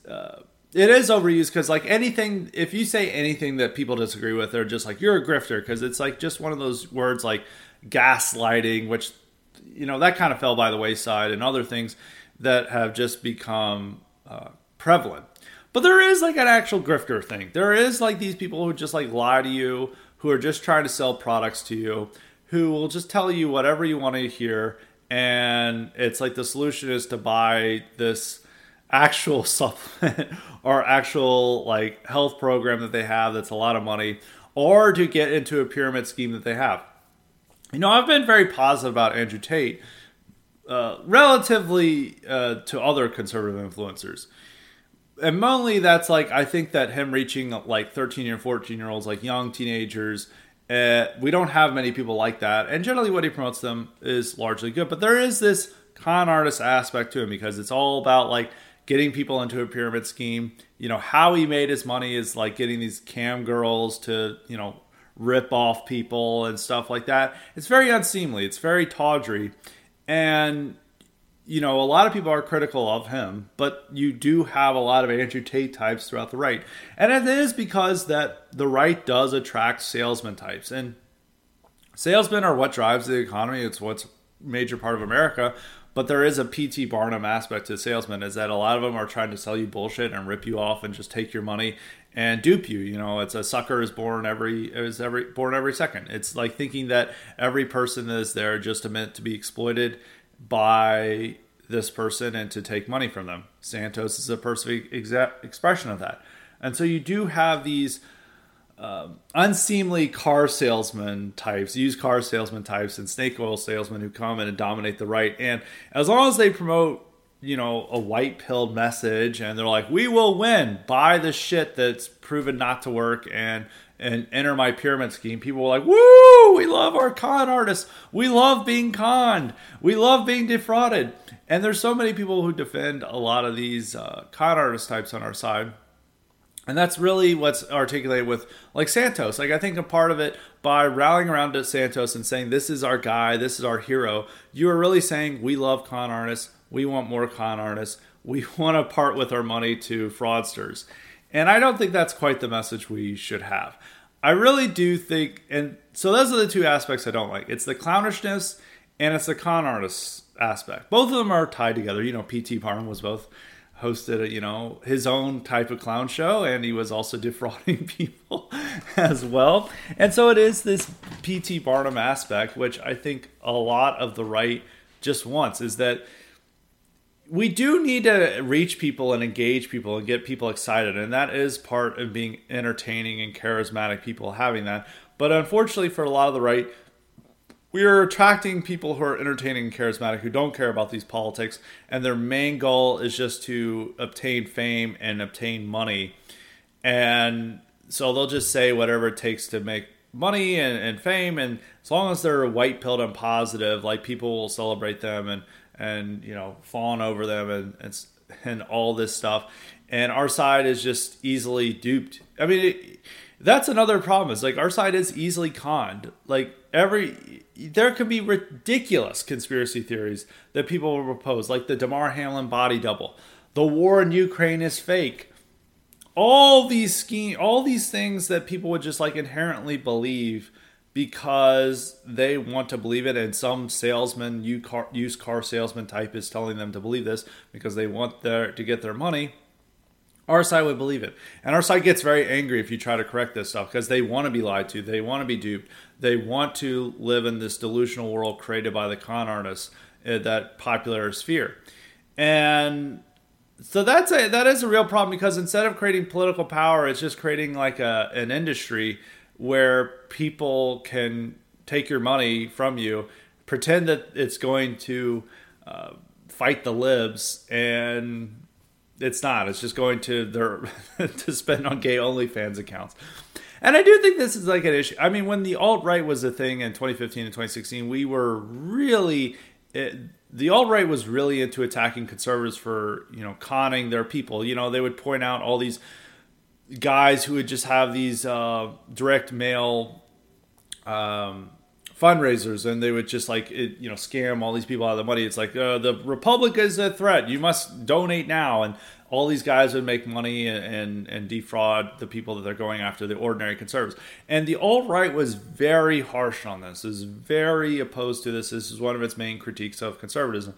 it is overused because, like, anything, if you say anything that people disagree with, they're just like, you're a grifter, because it's like just one of those words like gaslighting, which, you know, that kind of fell by the wayside, and other things that have just become prevalent. But there is like an actual grifter thing. There is like these people who just like lie to you, who are just trying to sell products to you, who will just tell you whatever you want to hear. And it's like the solution is to buy this actual supplement or actual like health program that they have that's a lot of money, or to get into a pyramid scheme that they have. You know, I've been very positive about Andrew Tate relatively to other conservative influencers. And mainly that's like, I think that him reaching like 13 and 14 year olds, like young teenagers, we don't have many people like that. And generally what he promotes them is largely good. But there is this con artist aspect to him, because it's all about like getting people into a pyramid scheme. You know, how he made his money is like getting these cam girls to, you know, rip off people and stuff like that. It's very unseemly. It's very tawdry. And, you know, a lot of people are critical of him, but you do have a lot of Andrew Tate types throughout the right. And it is because that the right does attract salesman types. And salesmen are what drives the economy. It's what's a major part of America. But there is a P.T. Barnum aspect to salesmen, is that a lot of them are trying to sell you bullshit and rip you off and just take your money and dupe you. You know, it's a sucker is born every second. It's like thinking that every person is there just meant to be exploited by this person and to take money from them. Santos is a perfect expression of that. And so you do have these unseemly car salesman types, used car salesman types, and snake oil salesmen who come in and dominate the right. And as long as they promote, you know, a white pill message, and they're like, we will win, buy the shit that's proven not to work and enter my pyramid scheme, people were like, woo, we love our con artists. We love being conned. We love being defrauded. And there's so many people who defend a lot of these con artist types on our side. And that's really what's articulated with like Santos. Like, I think a part of it, by rallying around to Santos and saying, this is our guy, this is our hero, you are really saying, we love con artists. We want more con artists. We want to part with our money to fraudsters. And I don't think that's quite the message we should have. I really do think, and so those are the two aspects I don't like. It's the clownishness and it's the con artist aspect. Both of them are tied together. You know, P.T. Barnum was both hosted, you know, his own type of clown show, and he was also defrauding people as well. And so it is this P.T. Barnum aspect, which I think a lot of the right just wants, is that we do need to reach people and engage people and get people excited. And that is part of being entertaining and charismatic, people having that. But unfortunately for a lot of the right, we are attracting people who are entertaining and charismatic, who don't care about these politics. And their main goal is just to obtain fame and obtain money. And so they'll just say whatever it takes to make money and fame. And as long as they're white-pilled and positive, like, people will celebrate them and you know, falling over them and all this stuff. And our side is just easily duped. I mean, that's another problem. It's like, our side is easily conned. Like, there could be ridiculous conspiracy theories that people will propose, like the Damar Hamlin body double, the war in Ukraine is fake. All these things that people would just like inherently believe, because they want to believe it, and some salesman, used car salesman type, is telling them to believe this because they want to get their money. Our side would believe it. And our side gets very angry if you try to correct this stuff, because they want to be lied to. They want to be duped. They want to live in this delusional world created by the con artists, that popular sphere. And so that is a real problem, because instead of creating political power, it's just creating like an industry where people can take your money from you, pretend that it's going to fight the libs, and it's not. It's just going to to spend on gay OnlyFans accounts. And I do think this is like an issue. I mean, when the alt-right was a thing in 2015 and 2016, we were really... the alt-right was really into attacking conservatives for, conning their people. They would point out all these guys who would just have these direct mail fundraisers, and they would just scam all these people out of the money. It's like, the Republic is a threat. You must donate now. And all these guys would make money and defraud the people that they're going after, the ordinary conservatives. And the alt-right was very harsh on this. It was very opposed to this. This is one of its main critiques of conservatism.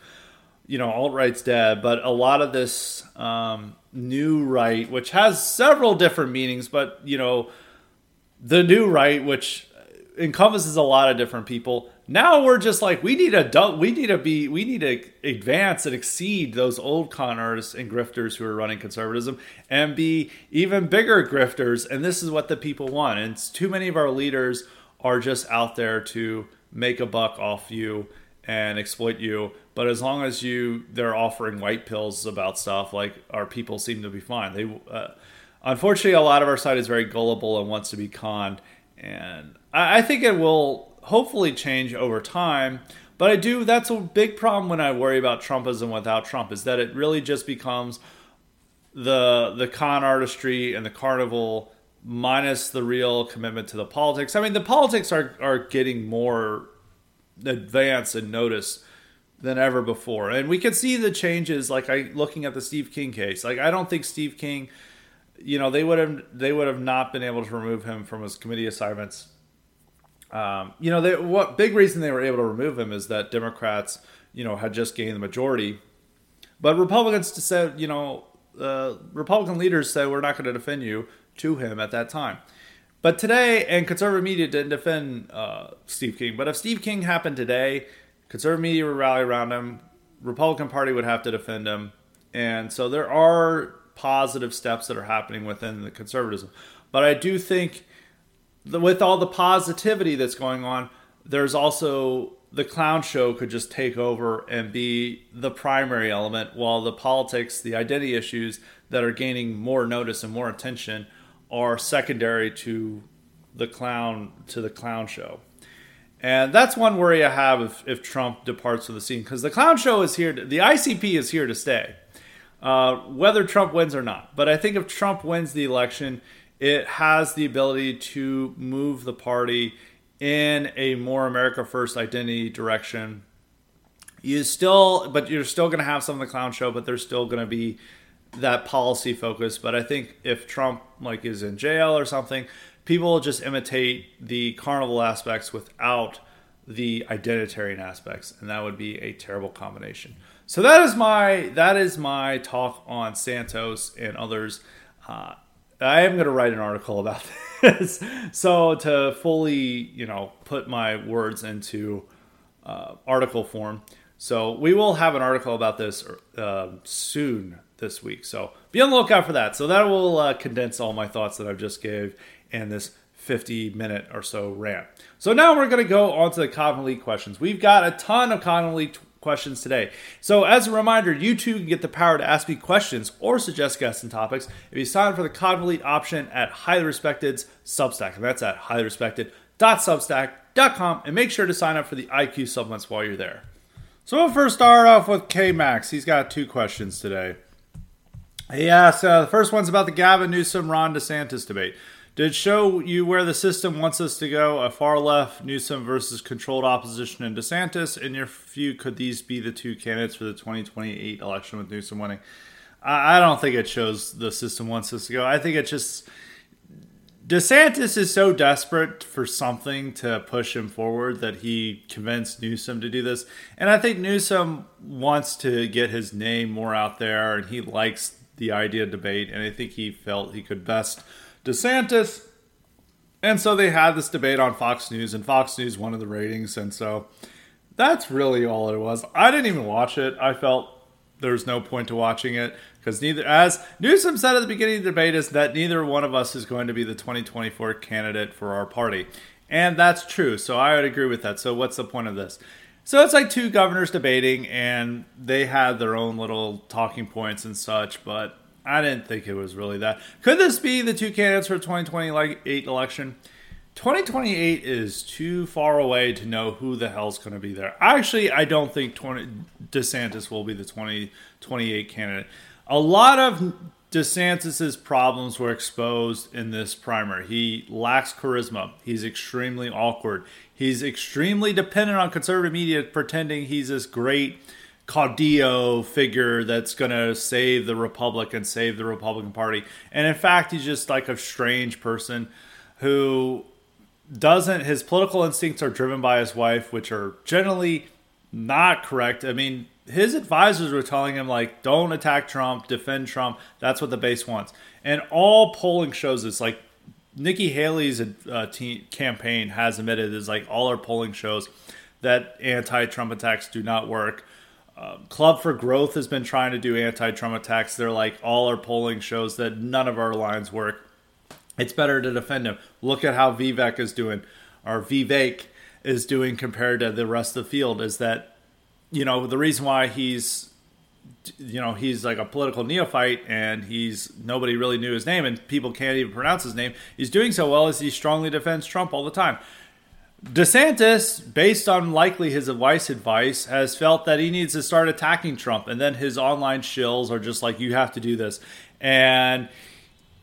Alt-right's dead, but a lot of this new right, which has several different meanings, but, the new right, which encompasses a lot of different people. Now we're just like, we need to advance and exceed those old con artists and grifters who are running conservatism and be even bigger grifters. And this is what the people want. And it's too many of our leaders are just out there to make a buck off you and exploit you. But as long as they're offering white pills about stuff, like, our people seem to be fine. Unfortunately, a lot of our side is very gullible and wants to be conned. And I think it will hopefully change over time, but that's a big problem when I worry about Trumpism without Trump, is that it really just becomes the con artistry and the carnival minus the real commitment to the politics. I mean, the politics are getting more advanced and noticed than ever before, and we can see the changes. Like, looking at the Steve King case, like, I don't think Steve King, they would have not been able to remove him from his committee assignments. What big reason they were able to remove him is that Democrats, had just gained the majority, but Republicans said, Republican leaders said, we're not going to defend you to him at that time. But today, and conservative media didn't defend Steve King, but if Steve King happened today, conservative media would rally around him, Republican Party would have to defend him. And so there are positive steps that are happening within the conservatism. But I do think, with all the positivity that's going on, there's also the clown show could just take over and be the primary element, while the politics, the identity issues that are gaining more notice and more attention are secondary to the clown show. And that's one worry I have if Trump departs from the scene, because the clown show is here. The ICP is here to stay, whether Trump wins or not. But I think if Trump wins the election, it has the ability to move the party in a more America First identity direction. You're still going to have some of the clown show, but there's still going to be that policy focus. But I think if Trump is in jail or something, people will just imitate the carnival aspects without the identitarian aspects, and that would be a terrible combination. So that is my talk on Santos and others. I am going to write an article about this, so to fully, put my words into article form. So we will have an article about this soon this week. So be on the lookout for that. So that will condense all my thoughts that I've just gave in this 50-minute or so rant. So now we're going to go on to the Cotton League questions. We've got a ton of Cotton League questions today. So as a reminder, you too can get the power to ask me questions or suggest guests and topics if you sign up for the Cotton Elite option at Highly Respected's Substack, and that's at highlyrespected.substack.com, and make sure to sign up for the IQ supplements while you're there. So we'll first start off with K-Max. He's got two questions today. He asks, the first one's about the Gavin Newsom, Ron DeSantis debate. Did it show you where the system wants us to go? A far left Newsom versus controlled opposition and DeSantis. In your view, could these be the two candidates for the 2028 election with Newsom winning? I don't think it shows the system wants us to go. I think it's just DeSantis is so desperate for something to push him forward that he convinced Newsom to do this. And I think Newsom wants to get his name more out there, and he likes the idea of debate. And I think he felt he could best DeSantis, and so they had this debate on Fox News, and Fox News won in the ratings, and so that's really all it was. I didn't even watch it. I felt there was no point to watching it. Because neither, as Newsom said at the beginning of the debate, is that neither one of us is going to be the 2024 candidate for our party. And that's true. So I would agree with that. So what's the point of this? So it's like two governors debating, and they had their own little talking points and such, but I didn't think it was really that. Could this be the two candidates for the 2028 election? 2028 is too far away to know who the hell's going to be there. Actually, I don't think DeSantis will be the 2028 candidate. A lot of DeSantis's problems were exposed in this primary. He lacks charisma. He's extremely awkward. He's extremely dependent on conservative media pretending he's this great Caudillo figure that's going to save the Republic and save the Republican Party. And in fact, he's just like a strange person who doesn't, his political instincts are driven by his wife, which are generally not correct. I mean, his advisors were telling him, like, don't attack Trump, defend Trump. That's what the base wants. And all polling shows this. Like, Nikki Haley's campaign has admitted, is like all our polling shows that anti-Trump attacks do not work. Club for Growth has been trying to do anti-Trump attacks. They're like, all our polling shows that none of our lines work. It's better to defend him. Look at how Vivek is doing, or Vivek is doing compared to the rest of the field, is that, you know, the reason why he's, you know, he's like a political neophyte and he's, nobody really knew his name and people can't even pronounce his name. He's doing so well as he strongly defends Trump all the time. DeSantis, based on likely his wife's advice, has felt that he needs to start attacking Trump. And then his online shills are just like, you have to do this. And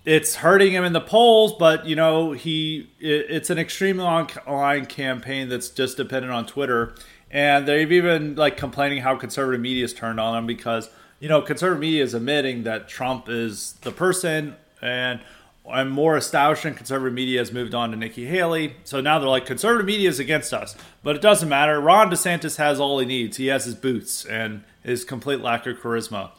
it's hurting him in the polls, but, you know, it's an extremely online campaign that's just dependent on Twitter. And they've even, like, complaining how conservative media is turned on him because, you know, conservative media is admitting that Trump is the person, and more establishment conservative media has moved on to Nikki Haley. So now they're like, conservative media is against us. But it doesn't matter. Ron DeSantis has all he needs. He has his boots and his complete lack of charisma.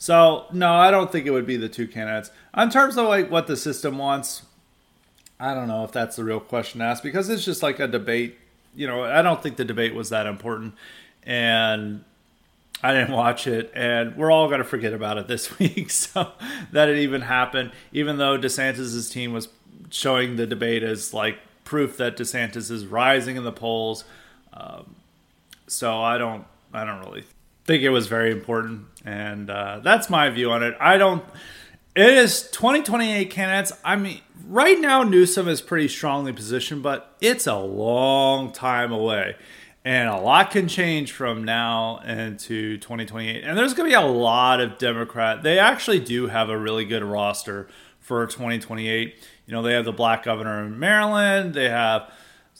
So, no, I don't think it would be the two candidates. In terms of, like, what the system wants, I don't know if that's the real question to ask because it's just like a debate. You know, I don't think the debate was that important, and I didn't watch it, and we're all going to forget about it this week, so that it even happened, even though DeSantis's team was showing the debate as, like, proof that DeSantis is rising in the polls. So I don't really think it was very important, and that's my view on it. It is 2028 candidates. I mean, right now Newsom is pretty strongly positioned, but it's a long time away, and a lot can change from now into 2028. And there's going to be a lot of Democrat. They actually do have a really good roster for 2028. You know, they have the black governor in Maryland. They have,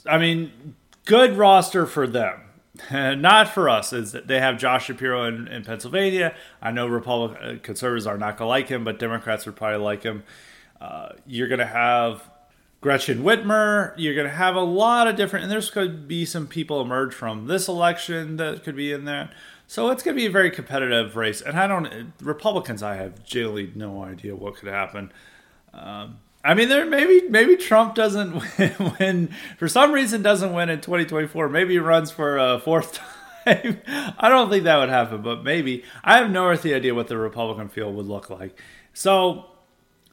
I mean, good roster for them. Not for us. They have Josh Shapiro in Pennsylvania. I know Republican conservatives are not going to like him, but Democrats would probably like him. You're going to have Gretchen Whitmer. You're going to have a lot of different, and there's going to be some people emerge from this election that could be in there. So it's going to be a very competitive race. And Republicans, I have generally no idea what could happen. I mean, there maybe Trump doesn't win for some reason, doesn't win in 2024. Maybe he runs for a fourth time. I don't think that would happen, but maybe. I have no earthly idea what the Republican field would look like. So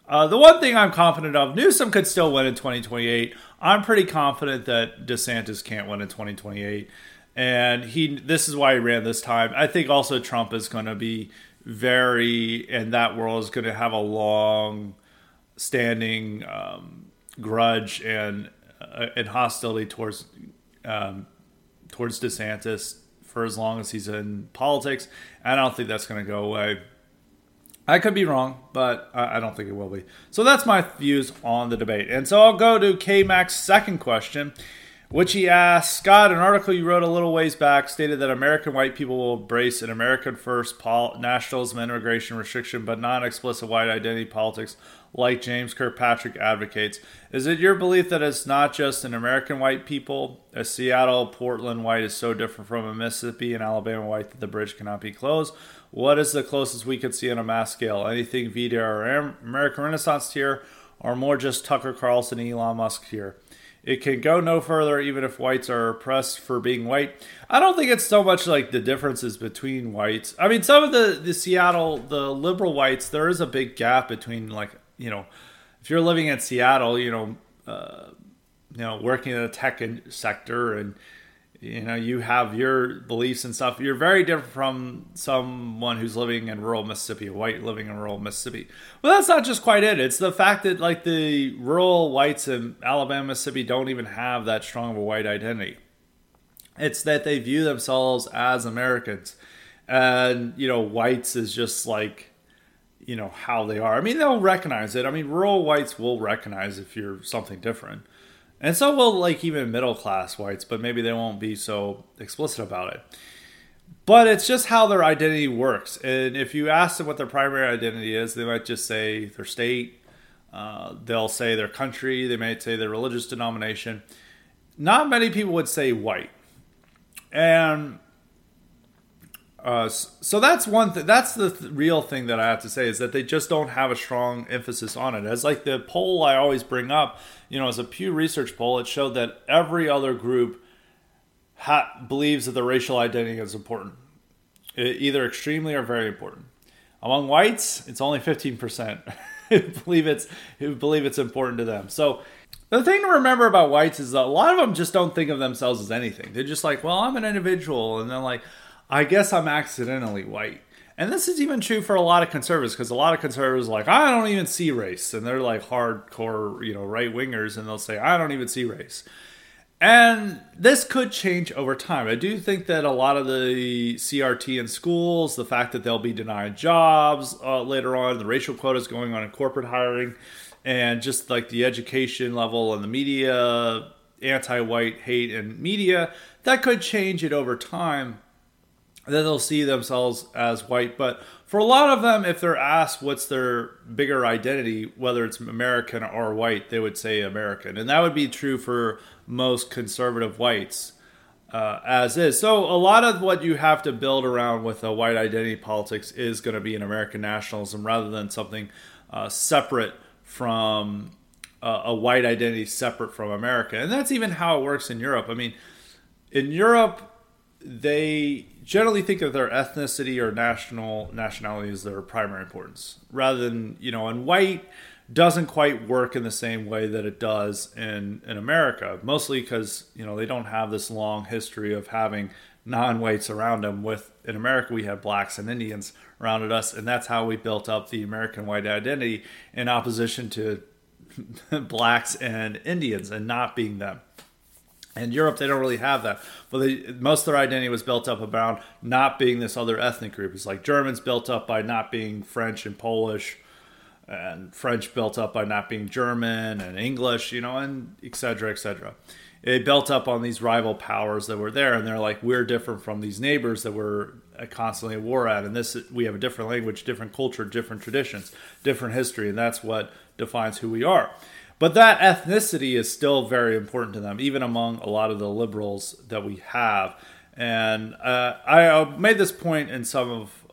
the one thing I'm confident of, Newsom could still win in 2028. I'm pretty confident that DeSantis can't win in 2028. And this is why he ran this time. I think also Trump is going to be and that world is going to have a long standing grudge and hostility towards DeSantis for as long as he's in politics. I don't think that's going to go away. I could be wrong, but I don't think it will be. So that's my views on the debate. And so I'll go to K-Mac's second question, which he asked, Scott, an article you wrote a little ways back stated that American white people will embrace an American first nationalism, immigration restriction, but non-explicit white identity politics like James Kirkpatrick advocates. Is it your belief that it's not just an American white people? A Seattle, Portland white is so different from a Mississippi and Alabama white that the bridge cannot be closed. What is the closest we could see on a mass scale? Anything VDR or American Renaissance tier, or more just Tucker Carlson and Elon Musk tier? It can go no further even if whites are oppressed for being white. I don't think it's so much like the differences between whites. I mean, some of the Seattle, the liberal whites, there is a big gap between, like, you know, if you're living in Seattle, you know, working in the tech sector and, you know, you have your beliefs and stuff, you're very different from someone who's living in rural Mississippi, a white living in rural Mississippi. Well, that's not just quite it. It's the fact that, like, the rural whites in Alabama, Mississippi don't even have that strong of a white identity. It's that they view themselves as Americans. And, you know, whites is just like, you know, how they are. I mean, they'll recognize it. I mean, rural whites will recognize if you're something different. And so will, like, even middle-class whites, but maybe they won't be so explicit about it. But it's just how their identity works. And if you ask them what their primary identity is, they might just say their state. They'll say their country. They might say their religious denomination. Not many people would say white. And so that's one thing. That's the real thing that I have to say, is that they just don't have a strong emphasis on it. As, like, the poll I always bring up, you know, as a Pew Research poll, it showed that every other group believes that the racial identity is important, either extremely or very important. Among whites, it's only 15% who believe it's important to them. So the thing to remember about whites is that a lot of them just don't think of themselves as anything. They're just like, well, I'm an individual, and they're like, I guess I'm accidentally white. And this is even true for a lot of conservatives, because a lot of conservatives are like, I don't even see race. And they're like hardcore, you know, right-wingers, and they'll say, I don't even see race. And this could change over time. I do think that a lot of the CRT in schools, the fact that they'll be denied jobs later on, the racial quotas going on in corporate hiring, and just like the education level and the media, anti-white hate in media, that could change it over time. Then they'll see themselves as white. But for a lot of them, if they're asked what's their bigger identity, whether it's American or white, they would say American. And that would be true for most conservative whites as is. So a lot of what you have to build around with a white identity politics is going to be an American nationalism rather than something separate from a white identity separate from America. And that's even how it works in Europe. I mean, in Europe, they generally think of their ethnicity or nationality as their primary importance, rather than, you know, and white doesn't quite work in the same way that it does in America, mostly because, you know, they don't have this long history of having non-whites around them. With in America, we had blacks and Indians around us, and that's how we built up the American white identity in opposition to blacks and Indians and not being them. In Europe, they don't really have that. But most of their identity was built up around not being this other ethnic group. It's like Germans built up by not being French and Polish, and French built up by not being German and English, you know, and et cetera, et cetera. It built up on these rival powers that were there, and they're like, we're different from these neighbors that we're constantly at war at, and this we have a different language, different culture, different traditions, different history, and that's what defines who we are. But that ethnicity is still very important to them, even among a lot of the liberals that we have. And I made this point in some of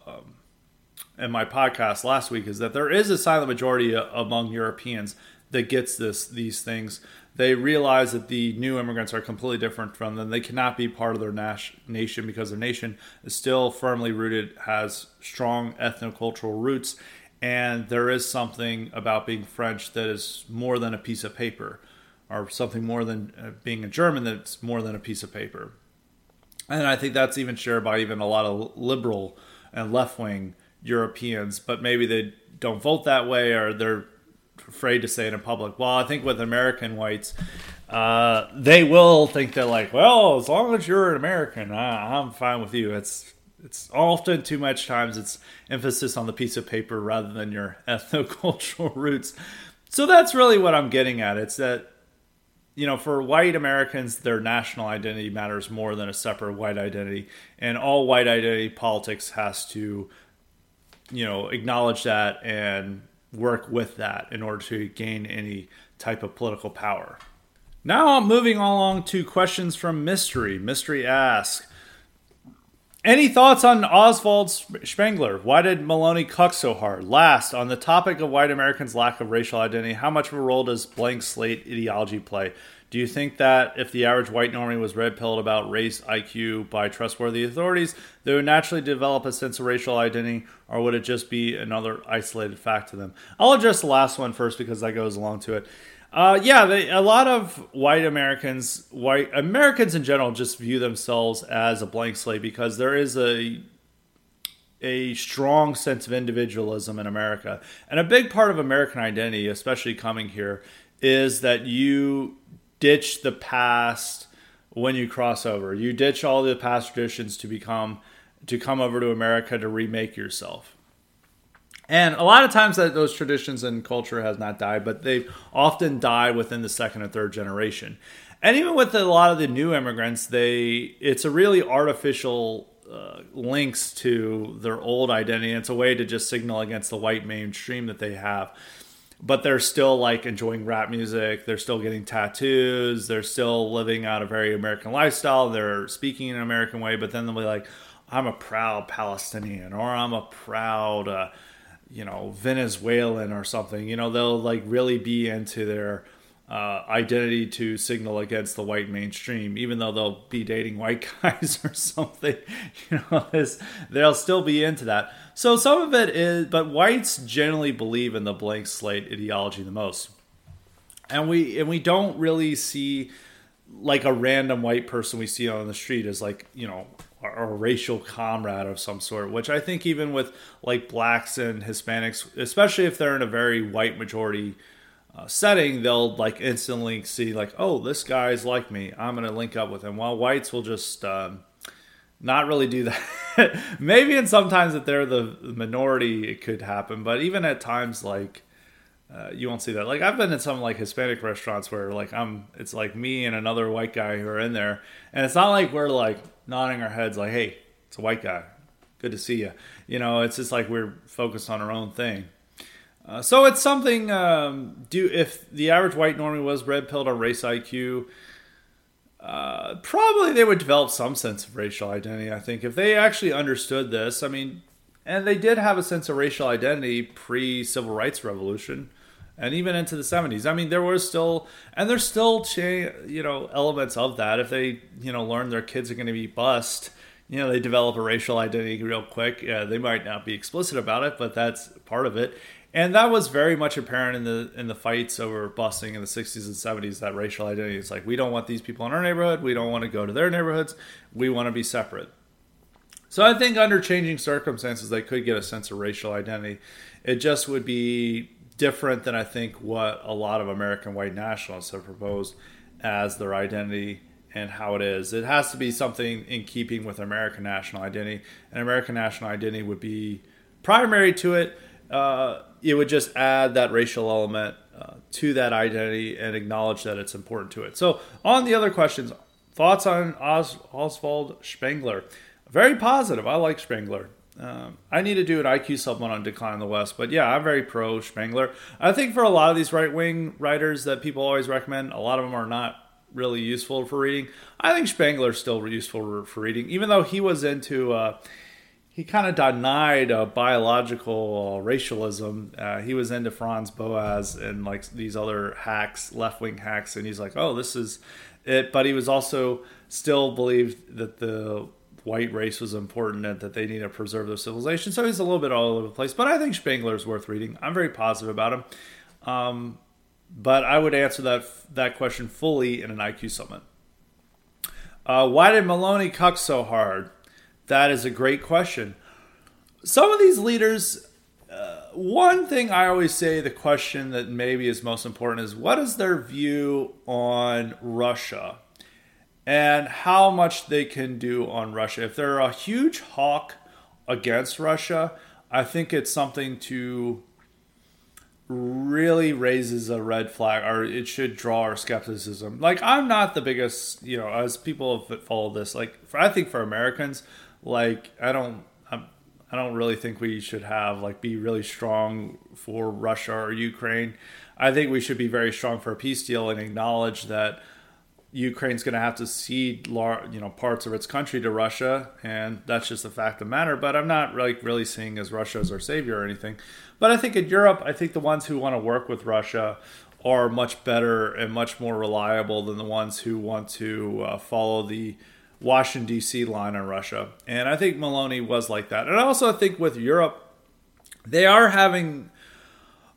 in my podcast last week, is that there is a silent majority among Europeans that gets these things. They realize that the new immigrants are completely different from them. They cannot be part of their nation because their nation is still firmly rooted, has strong ethnocultural roots. And there is something about being French that is more than a piece of paper, or something more than being a German that's more than a piece of paper. And I think that's even shared by even a lot of liberal and left-wing Europeans, but maybe they don't vote that way, or they're afraid to say it in public. Well, I think with American whites, they will think that, like, well, as long as you're an American, I'm fine with you. It's often too much times it's emphasis on the piece of paper rather than your ethnocultural roots. So that's really what I'm getting at. It's that, you know, for white Americans, their national identity matters more than a separate white identity. And all white identity politics has to, you know, acknowledge that and work with that in order to gain any type of political power. Now I'm moving along to questions from Mystery. Mystery asks, Any thoughts on Oswald Spengler? Why did Maloney cuck so hard? Last, on the topic of white Americans' lack of racial identity, how much of a role does blank slate ideology play? Do you think that if the average white normie was red-pilled about race, IQ, by trustworthy authorities, they would naturally develop a sense of racial identity, or would it just be another isolated fact to them? I'll address the last one first because that goes along to it. A lot of white Americans in general just view themselves as a blank slate because there is a strong sense of individualism in America. And a big part of American identity, especially coming here, is that you ditch the past when you cross over. You ditch all the past traditions to come over to America to remake yourself. And a lot of times that those traditions and culture has not died, but they often die within the second or third generation. And even with a lot of the new immigrants, it's a really artificial links to their old identity. It's a way to just signal against the white mainstream that they have. But they're still like enjoying rap music. They're still getting tattoos. They're still living out a very American lifestyle. They're speaking in an American way. But then they'll be like, I'm a proud Palestinian, or I'm a proud Venezuelan or something. They'll like really be into their identity to signal against the white mainstream, even though they'll be dating white guys or something. They'll still be into that. So some of it is, but whites generally believe in the blank slate ideology the most, and we don't really see like a random white person we see on the street as like a racial comrade of some sort, which I think even with like blacks and Hispanics, especially if they're in a very white majority setting, they'll like instantly see like, oh, this guy's like me, I'm going to link up with him. While whites will just not really do that. Maybe and sometimes if they're the minority, it could happen. But even at times like you won't see that. Like I've been in some like Hispanic restaurants where like it's like me and another white guy who are in there. And it's not like we're like nodding our heads like, hey, it's a white guy, good to see you. It's just like we're focused on our own thing. So it's something, if the average white normie was red-pilled on race IQ, probably they would develop some sense of racial identity, I think, if they actually understood this. I mean, and they did have a sense of racial identity pre-Civil Rights Revolution. And even into the 70s, I mean, there was still, and there's still, elements of that. If they, learn their kids are going to be bused, they develop a racial identity real quick. They might not be explicit about it, but that's part of it. And that was very much apparent in the fights over busing in the 60s and 70s, that racial identity. It's like, we don't want these people in our neighborhood. We don't want to go to their neighborhoods. We want to be separate. So I think under changing circumstances, they could get a sense of racial identity. It just would be different than I think what a lot of American white nationalists have proposed as their identity and how it is. It has to be something in keeping with American national identity. And American national identity would be primary to it. It would just add that racial element to that identity and acknowledge that it's important to it. So on the other questions, thoughts on Oswald Spengler? Very positive. I like Spengler. I need to do an IQ supplement on Decline of the West, but yeah, I'm very pro Spengler. I think for a lot of these right-wing writers that people always recommend, a lot of them are not really useful for reading. I think Spengler's still useful for reading, even though he was into, he kind of denied biological racialism. He was into Franz Boas and like these other hacks, left-wing hacks, and he's like, oh, this is it. But he was also still believed that the white race was important and that they need to preserve their civilization. So he's a little bit all over the place, but I think Spengler is worth reading. I'm very positive about him. But I would answer that question fully in an IQ summit. Why did Maloney cuck so hard? That is a great question. Some of these leaders, one thing I always say, the question that maybe is most important is what is their view on Russia? And how much they can do on Russia. If they're a huge hawk against Russia, I think it's something to really raises a red flag, or it should draw our skepticism. Like, I'm not the biggest, as people have followed this, like, I think for Americans, like, I don't really think we should be really strong for Russia or Ukraine. I think we should be very strong for a peace deal and acknowledge that Ukraine's going to have to cede, parts of its country to Russia, and that's just a fact of the matter. But I'm not really seeing as Russia as our savior or anything. But I think in Europe, I think the ones who want to work with Russia are much better and much more reliable than the ones who want to follow the Washington, D.C. line on Russia. And I think Meloni was like that. And I also think with Europe, they are having...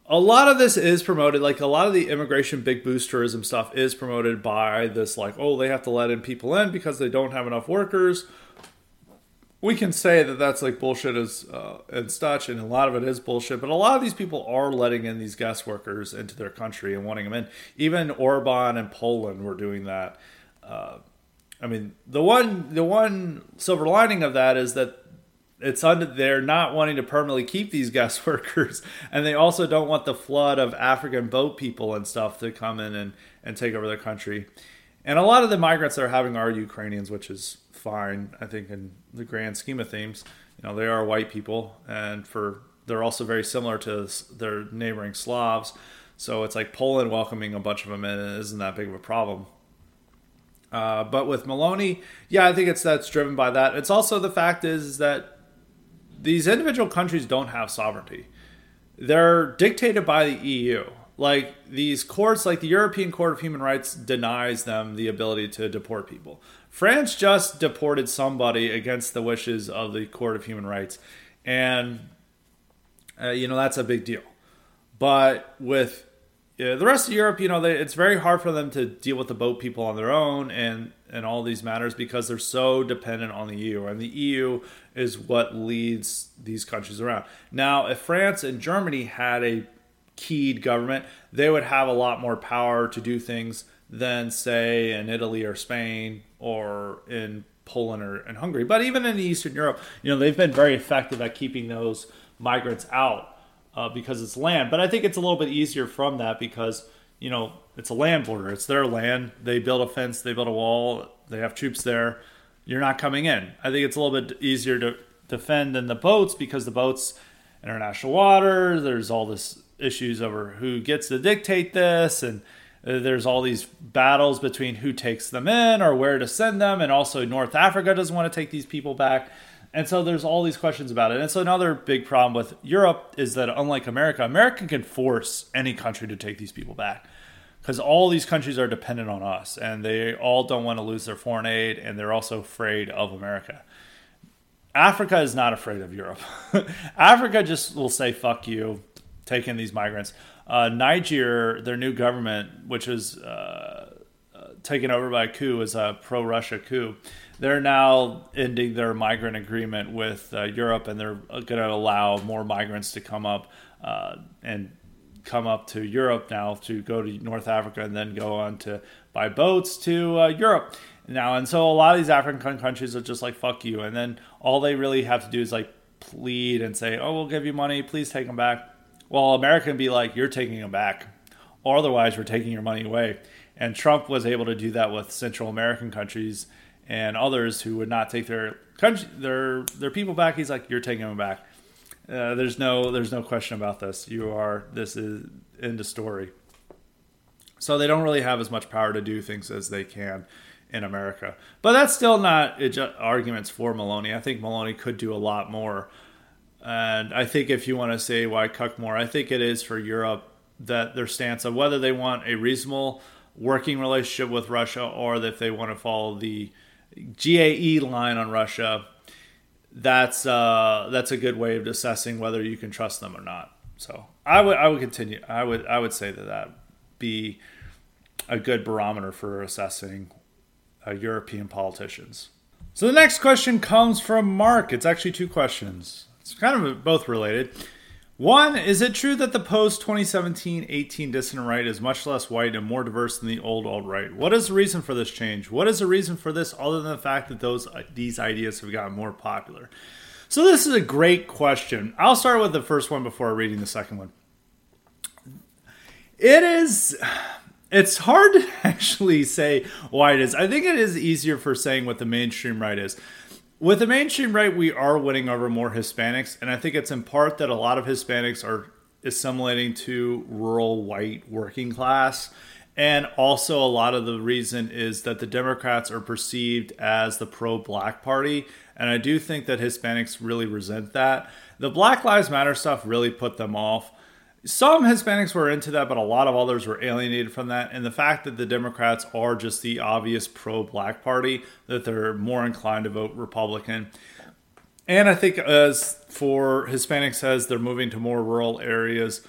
a lot of this is promoted, like a lot of the immigration big boost tourism stuff is promoted by this, they have to let in people in because they don't have enough workers. We can say that that's bullshit and such, and a lot of it is bullshit, but a lot of these people are letting in these guest workers into their country and wanting them in. Even Orban and Poland were doing that. The one silver lining of that is that they're not wanting to permanently keep these guest workers, and they also don't want the flood of African boat people and stuff to come in and take over their country. And a lot of the migrants they're having are Ukrainians, which is fine, I think, in the grand scheme of things. They are white people, and they're also very similar to their neighboring Slavs. So it's like Poland welcoming a bunch of them in isn't that big of a problem. But with Meloni, I think that's driven by that. It's also the fact is that these individual countries don't have sovereignty. They're dictated by the EU. These courts, the European Court of Human Rights denies them the ability to deport people. France just deported somebody against the wishes of the Court of Human Rights. And, that's a big deal. But with the rest of Europe, it's very hard for them to deal with the boat people on their own and all these matters because they're so dependent on the EU. And the EU is what leads these countries around. Now, if France and Germany had a keyed government, they would have a lot more power to do things than, say, in Italy or Spain or in Poland or in Hungary. But even in Eastern Europe, they've been very effective at keeping those migrants out because it's land. But I think it's a little bit easier from that because... it's a land border. It's their land. They build a fence. They build a wall. They have troops there. You're not coming in. I think it's a little bit easier to defend than the boats because the boats, international water, there's all this issues over who gets to dictate this. And there's all these battles between who takes them in or where to send them. And also North Africa doesn't want to take these people back. And so there's all these questions about it. And so another big problem with Europe is that unlike America, America can force any country to take these people back because all these countries are dependent on us and they all don't want to lose their foreign aid and they're also afraid of America. Africa is not afraid of Europe. Africa just will say, fuck you, take in these migrants. Niger, their new government, which is taken over by a coup, is a pro-Russia coup. They're now ending their migrant agreement with Europe, and they're going to allow more migrants to come up to Europe now to go to North Africa and then go on to buy boats to Europe now. And so a lot of these African countries are just like, fuck you. And then all they really have to do is plead and say, oh, we'll give you money. Please take them back. Well, America can be like, you're taking them back. Or otherwise, we're taking your money away. And Trump was able to do that with Central American countries and others who would not take their country, their people back. He's like, you're taking them back. There's no question about this. This is end of story. So they don't really have as much power to do things as they can in America. But that's still not arguments for Meloni. I think Meloni could do a lot more. And I think if you want to say why cuck more, I think it is for Europe that their stance of whether they want a reasonable working relationship with Russia or that they want to follow the GAE line on Russia, that's a good way of assessing whether you can trust them or not. So I would continue. I would say that be a good barometer for assessing European politicians. So the next question comes from Mark. It's actually two questions. It's kind of both related. One, is it true that the post-2017-18 dissident right is much less white and more diverse than the old alt-right? What is the reason for this change? What is the reason for this other than the fact that these ideas have gotten more popular? So this is a great question. I'll start with the first one before reading the second one. It's hard to actually say why it is. I think it is easier for saying what the mainstream right is. With the mainstream right, we are winning over more Hispanics, and I think it's in part that a lot of Hispanics are assimilating to rural white working class, And also a lot of the reason is that the Democrats are perceived as the pro-black party. And I do think that Hispanics really resent that. The Black Lives Matter stuff really put them off. Some Hispanics were into that, but a lot of others were alienated from that. And the fact that the Democrats are just the obvious pro-black party, that they're more inclined to vote Republican. And I think as for Hispanics, as they're moving to more rural areas,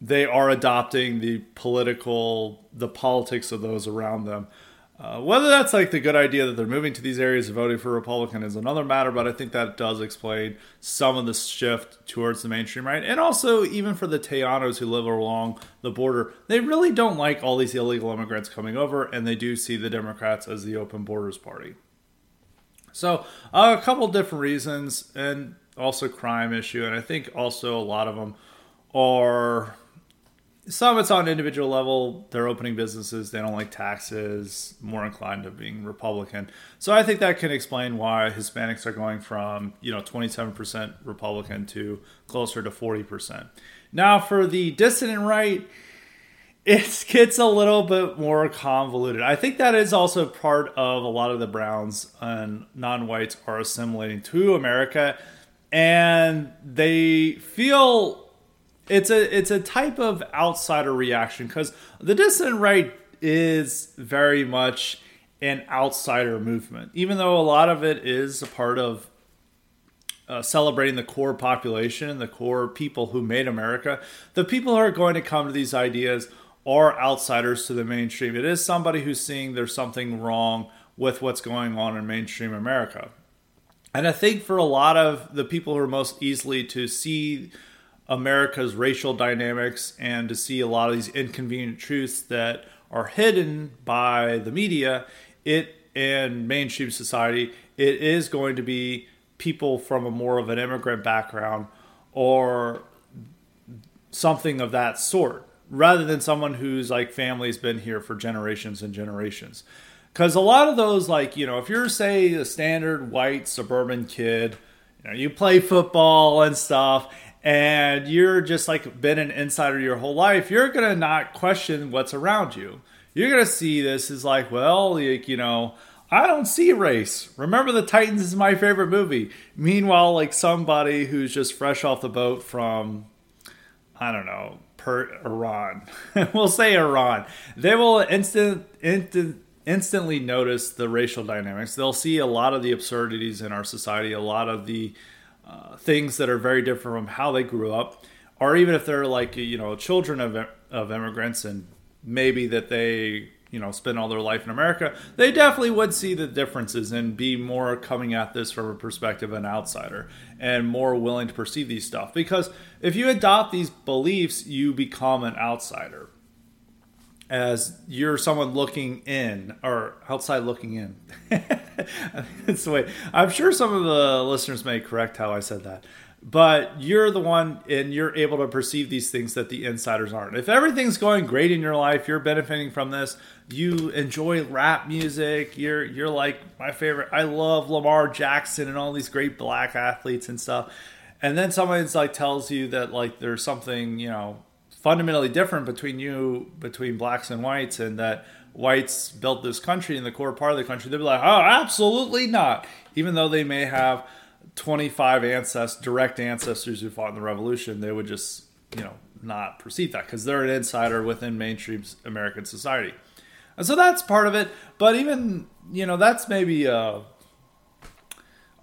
they are adopting the politics of those around them. Whether that's like the good idea that they're moving to these areas and voting for Republican is another matter, but I think that does explain some of the shift towards the mainstream right. And also, even for the Tejanos who live along the border, they really don't like all these illegal immigrants coming over, and they do see the Democrats as the open borders party. So a couple different reasons, and also crime issue, and I think also a lot of them are... Some it's on an individual level, they're opening businesses, they don't like taxes, more inclined to being Republican. So I think that can explain why Hispanics are going from, 27% Republican to closer to 40%. Now for the dissident right, it gets a little bit more convoluted. I think that is also part of a lot of the Browns and non-whites are assimilating to America, and they feel... It's a type of outsider reaction because the dissident right is very much an outsider movement, even though a lot of it is a part of celebrating the core population, the core people who made America. The people who are going to come to these ideas are outsiders to the mainstream. It is somebody who's seeing there's something wrong with what's going on in mainstream America. And I think for a lot of the people who are most easily to see America's racial dynamics and to see a lot of these inconvenient truths that are hidden by the media and mainstream society, it is going to be people from a more of an immigrant background or something of that sort, rather than someone whose family's been here for generations and generations. Because a lot of those, if you're, say, a standard white suburban kid, you play football and stuff, and you're just been an insider your whole life, you're going to not question what's around you. You're going to see this as I don't see race. Remember the Titans is my favorite movie. Meanwhile, somebody who's just fresh off the boat from, I don't know, Iran. We'll say Iran. They will instantly notice the racial dynamics. They'll see a lot of the absurdities in our society, a lot of the things that are very different from how they grew up, or even if they're children of immigrants and maybe that they spend all their life in America, they definitely would see the differences and be more coming at this from a perspective of an outsider and more willing to perceive these stuff. Because if you adopt these beliefs, you become an outsider, as you're someone looking in or outside looking in. That's the way. I'm sure some of the listeners may correct how I said that. But you're the one and you're able to perceive these things that the insiders aren't. If everything's going great in your life, you're benefiting from this. You enjoy rap music. You're my favorite. I love Lamar Jackson and all these great black athletes and stuff. And then someone's tells you that there's something, fundamentally different between blacks and whites, and that whites built this country and the core part of the country, they'd be oh, absolutely not. Even though they may have 25 direct ancestors who fought in the revolution, they would just, not perceive that because they're an insider within mainstream American society. And so that's part of it. But even, that's maybe a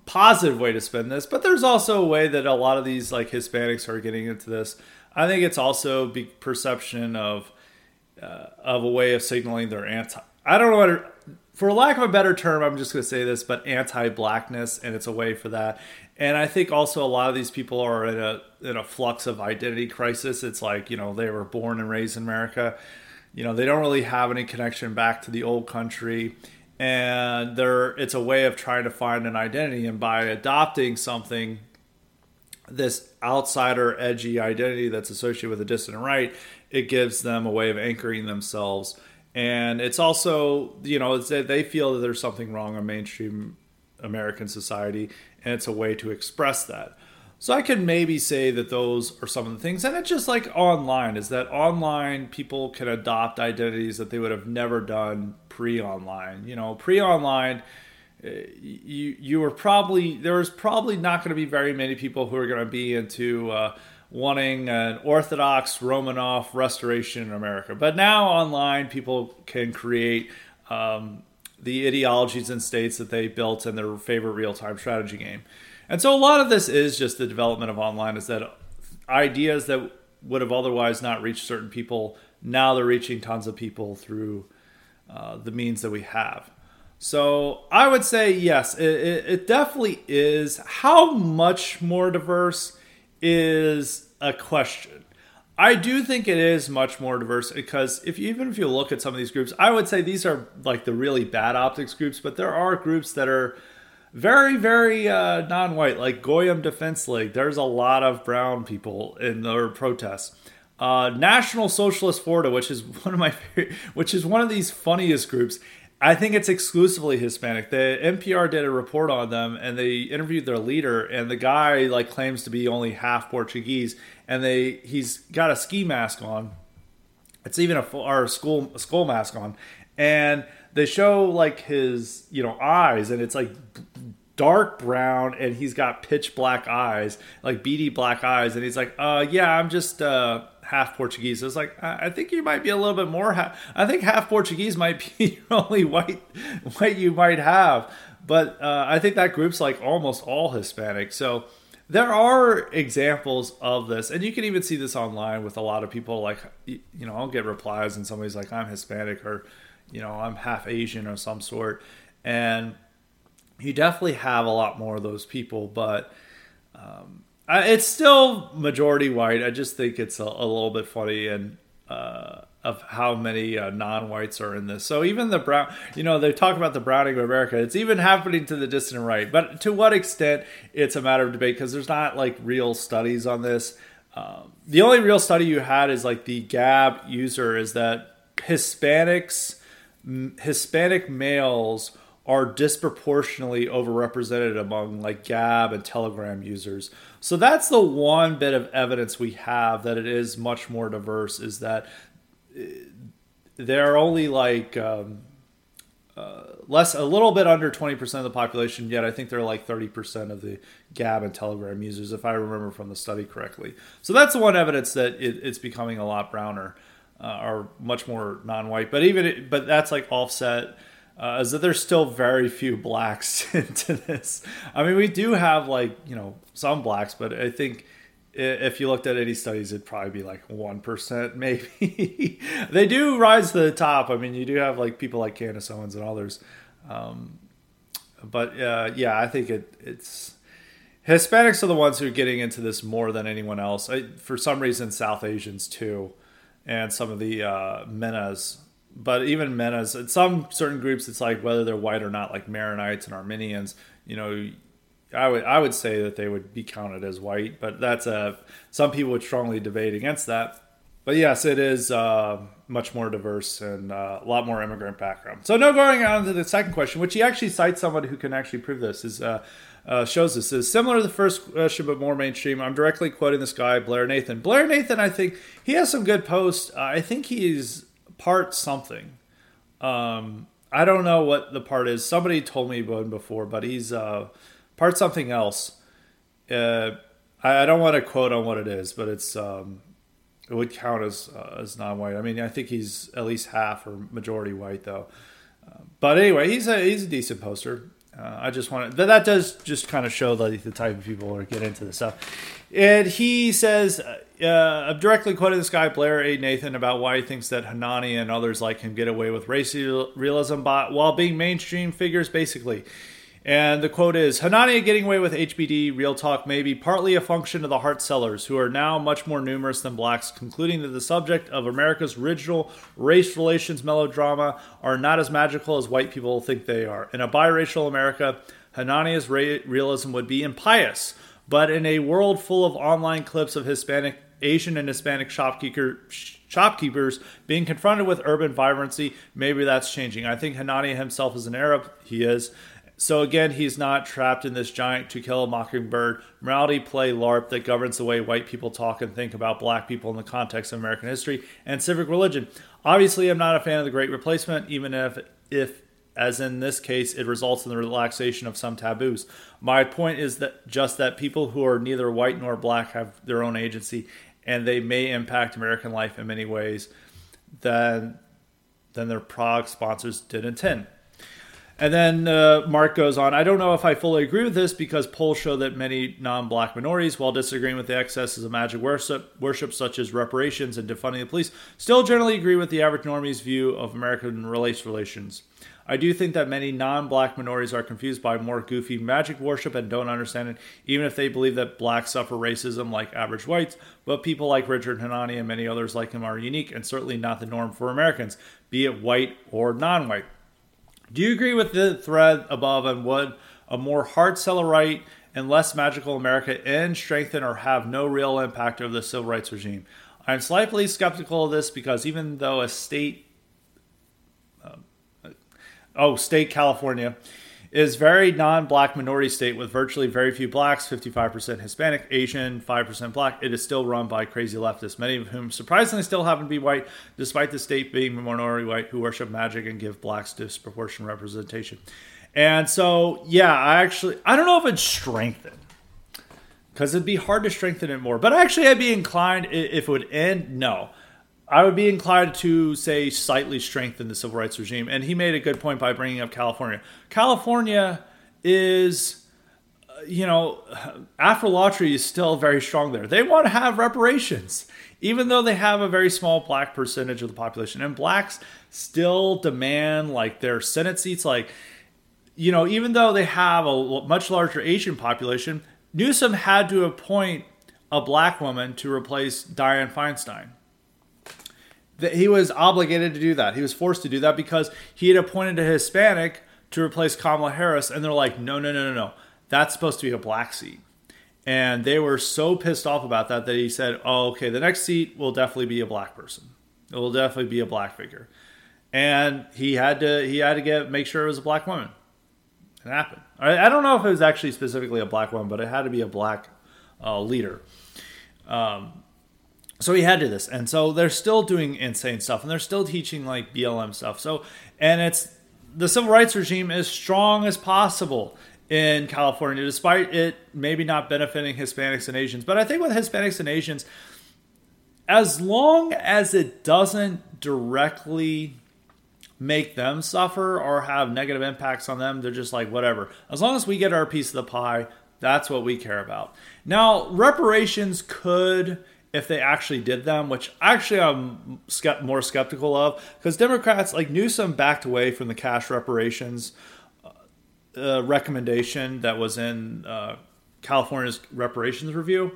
positive way to spin this. But there's also a way that a lot of these Hispanics are getting into this. I think it's also big perception of a way of signaling they're anti. I don't know for lack of a better term, I'm just going to say this, but anti-blackness, and it's a way for that. And I think also a lot of these people are in a flux of identity crisis. It's they were born and raised in America. They don't really have any connection back to the old country, and it's a way of trying to find an identity, and by adopting something, this outsider edgy identity that's associated with the dissident right, it gives them a way of anchoring themselves. And it's also, it's that they feel that there's something wrong in mainstream American society, and it's a way to express that. So I could maybe say that those are some of the things. And it's just like online, is that online people can adopt identities that they would have never done pre-online. You know, pre-online, you were probably, there's probably not going to be very many people who are going to be into wanting an Orthodox Romanov restoration in America. But now online, people can create the ideologies and states that they built in their favorite real-time strategy game. And so a lot of this is just the development of online, is that ideas that would have otherwise not reached certain people, now they're reaching tons of people through the means that we have. So I would say, yes, it definitely is. How much more diverse is a question. I do think it is much more diverse, because even if you look at some of these groups, I would say these are like the really bad optics groups, but there are groups that are very, very non-white, like Goyim Defense League. There's a lot of brown people in their protests. National Socialist Florida, which is one of these funniest groups. I think it's exclusively Hispanic. The NPR did a report on them, and they interviewed their leader, and the guy like claims to be only half Portuguese, and he's got a ski mask on. It's even a skull mask on, and they show like his, you know, eyes, and it's like dark brown, and he's got pitch black eyes, like beady black eyes. And he's like, yeah, I'm just half Portuguese. It's like, I think you might be a little bit more. I think half Portuguese might be your only white you might have. But I think that group's like almost all Hispanic. So there are examples of this, and you can even see this online with a lot of people. Like, you know, I'll get replies, and somebody's like, I'm Hispanic, or, you know, I'm half Asian or some sort. And you definitely have a lot more of those people, but it's still majority white. I just think it's a little bit funny and of how many non-whites are in this. So even the brown, you know, they talk about the browning of America. It's even happening to the distant right. But to what extent, it's a matter of debate, because there's not like real studies on this. The only real study you had is like the Gab user, is that Hispanic males are disproportionately overrepresented among like Gab and Telegram users. So that's the one bit of evidence we have that it is much more diverse, is that they're only like a little bit under 20% of the population, yet I think they're like 30% of the Gab and Telegram users, if I remember from the study correctly. So that's the one evidence that it's becoming a lot browner. Are much more non-white, but that's like offset, is that there's still very few blacks into this. I mean, we do have like, you know, some blacks, but I think if you looked at any studies, it'd probably be like 1% maybe. They do rise to the top. I mean, you do have like people like Candace Owens and others, yeah, I think it's Hispanics are the ones who are getting into this more than anyone else. For some reason, South Asians too. And some of the Menas, but even Menas, in some certain groups, it's like whether they're white or not, like Maronites and Arminians. You know, I would say that they would be counted as white, but that's some people would strongly debate against that. But yes, it is much more diverse and a lot more immigrant background. So now going on to the second question, which he actually cites somebody who can actually prove this, is shows this is similar to the first question, but more mainstream. I'm directly quoting this guy, Blair Nathan. Blair Nathan, I think he has some good posts. I think he's part something. I don't know what the part is. Somebody told me one before, but he's part something else. I don't want to quote on what it is, but it's it would count as non-white. I mean, I think he's at least half or majority white, though. But anyway, he's a decent poster. I just wanted that does just kind of show the type of people who get into this stuff. And he says, I'm directly quoting this guy, Blair A. Nathan, about why he thinks that Hanania and others like him get away with racial realism while being mainstream figures, basically. And the quote is, Hanania getting away with HBD, real talk, may be partly a function of the hard sellers, who are now much more numerous than blacks, concluding that the subject of America's original race relations melodrama are not as magical as white people think they are. In a biracial America, Hanania's realism would be impious, but in a world full of online clips of Asian and Hispanic shopkeepers being confronted with urban vibrancy, maybe that's changing. I think Hanania himself is an Arab. He is. So again, he's not trapped in this giant To Kill a Mockingbird morality play LARP that governs the way white people talk and think about black people in the context of American history and civic religion. Obviously, I'm not a fan of the Great Replacement, even if as in this case, it results in the relaxation of some taboos. My point is that just that people who are neither white nor black have their own agency, and they may impact American life in many ways than their product sponsors did intend. And then Mark goes on, I don't know if I fully agree with this because polls show that many non-black minorities, while disagreeing with the excesses of magic worship such as reparations and defunding the police, still generally agree with the average normie's view of American race relations. I do think that many non-black minorities are confused by more goofy magic worship and don't understand it, even if they believe that blacks suffer racism like average whites, but people like Richard Hanania and many others like him are unique and certainly not the norm for Americans, be it white or non-white. Do you agree with the thread above, and would a more hard sell right and less magical America end, strengthen, or have no real impact over the civil rights regime? I'm slightly skeptical of this because even though state California is very non-black minority state with virtually very few blacks, 55% Hispanic, Asian, 5% black. It is still run by crazy leftists, many of whom surprisingly still happen to be white, despite the state being minority white, who worship magic and give blacks disproportionate representation. And so, yeah, I don't know if it's strengthened, because it'd be hard to strengthen it more. But actually, I'd be inclined, if it would end, no. I would be inclined to say slightly strengthen the civil rights regime. And he made a good point by bringing up California. California is, Afro-Lottery is still very strong there. They want to have reparations, even though they have a very small black percentage of the population. And blacks still demand like their Senate seats. Like, even though they have a much larger Asian population, Newsom had to appoint a black woman to replace Dianne Feinstein. He was obligated to do that. He was forced to do that because he had appointed a Hispanic to replace Kamala Harris. And they're like, no. That's supposed to be a black seat. And they were so pissed off about that he said, oh, okay, the next seat will definitely be a black person. It will definitely be a black figure. And he had to make sure it was a black woman. It happened. I don't know if it was actually specifically a black woman, but it had to be a black leader. So he had to do this. And so they're still doing insane stuff. And they're still teaching like BLM stuff. So, and it's the civil rights regime as strong as possible in California, despite it maybe not benefiting Hispanics and Asians. But I think with Hispanics and Asians, as long as it doesn't directly make them suffer or have negative impacts on them, they're just like, whatever. As long as we get our piece of the pie, that's what we care about. Now, reparations could, if they actually did them, which actually I'm more skeptical of, because Democrats like Newsom backed away from the cash reparations recommendation that was in California's reparations review.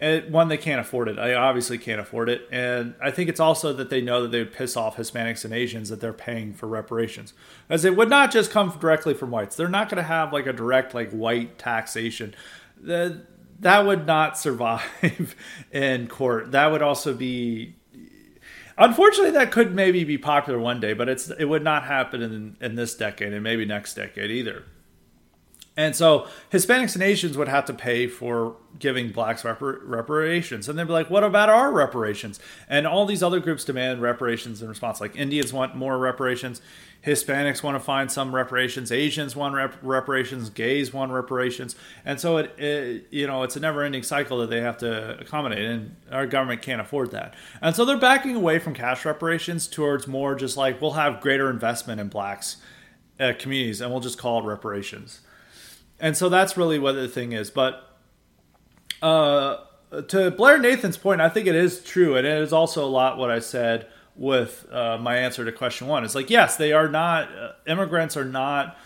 And one, they can't afford it. I obviously can't afford it. And I think it's also that they know that they would piss off Hispanics and Asians that they're paying for reparations, as it would not just come directly from whites. They're not going to have like a direct like white taxation. That would not survive in court. That would also be, unfortunately, that could maybe be popular one day, but it would not happen in this decade and maybe next decade either. And so Hispanics and Asians would have to pay for giving blacks reparations. And they'd be like, what about our reparations? And all these other groups demand reparations in response. Like Indians want more reparations. Hispanics want to find some reparations. Asians want reparations. Gays want reparations. And so it's a never-ending cycle that they have to accommodate. And our government can't afford that. And so they're backing away from cash reparations towards more just like, we'll have greater investment in blacks communities and we'll just call it reparations. And so that's really what the thing is. But to Blair Nathan's point, I think it is true. And it is also a lot what I said with my answer to question one. It's like, yes, they are not, immigrants are not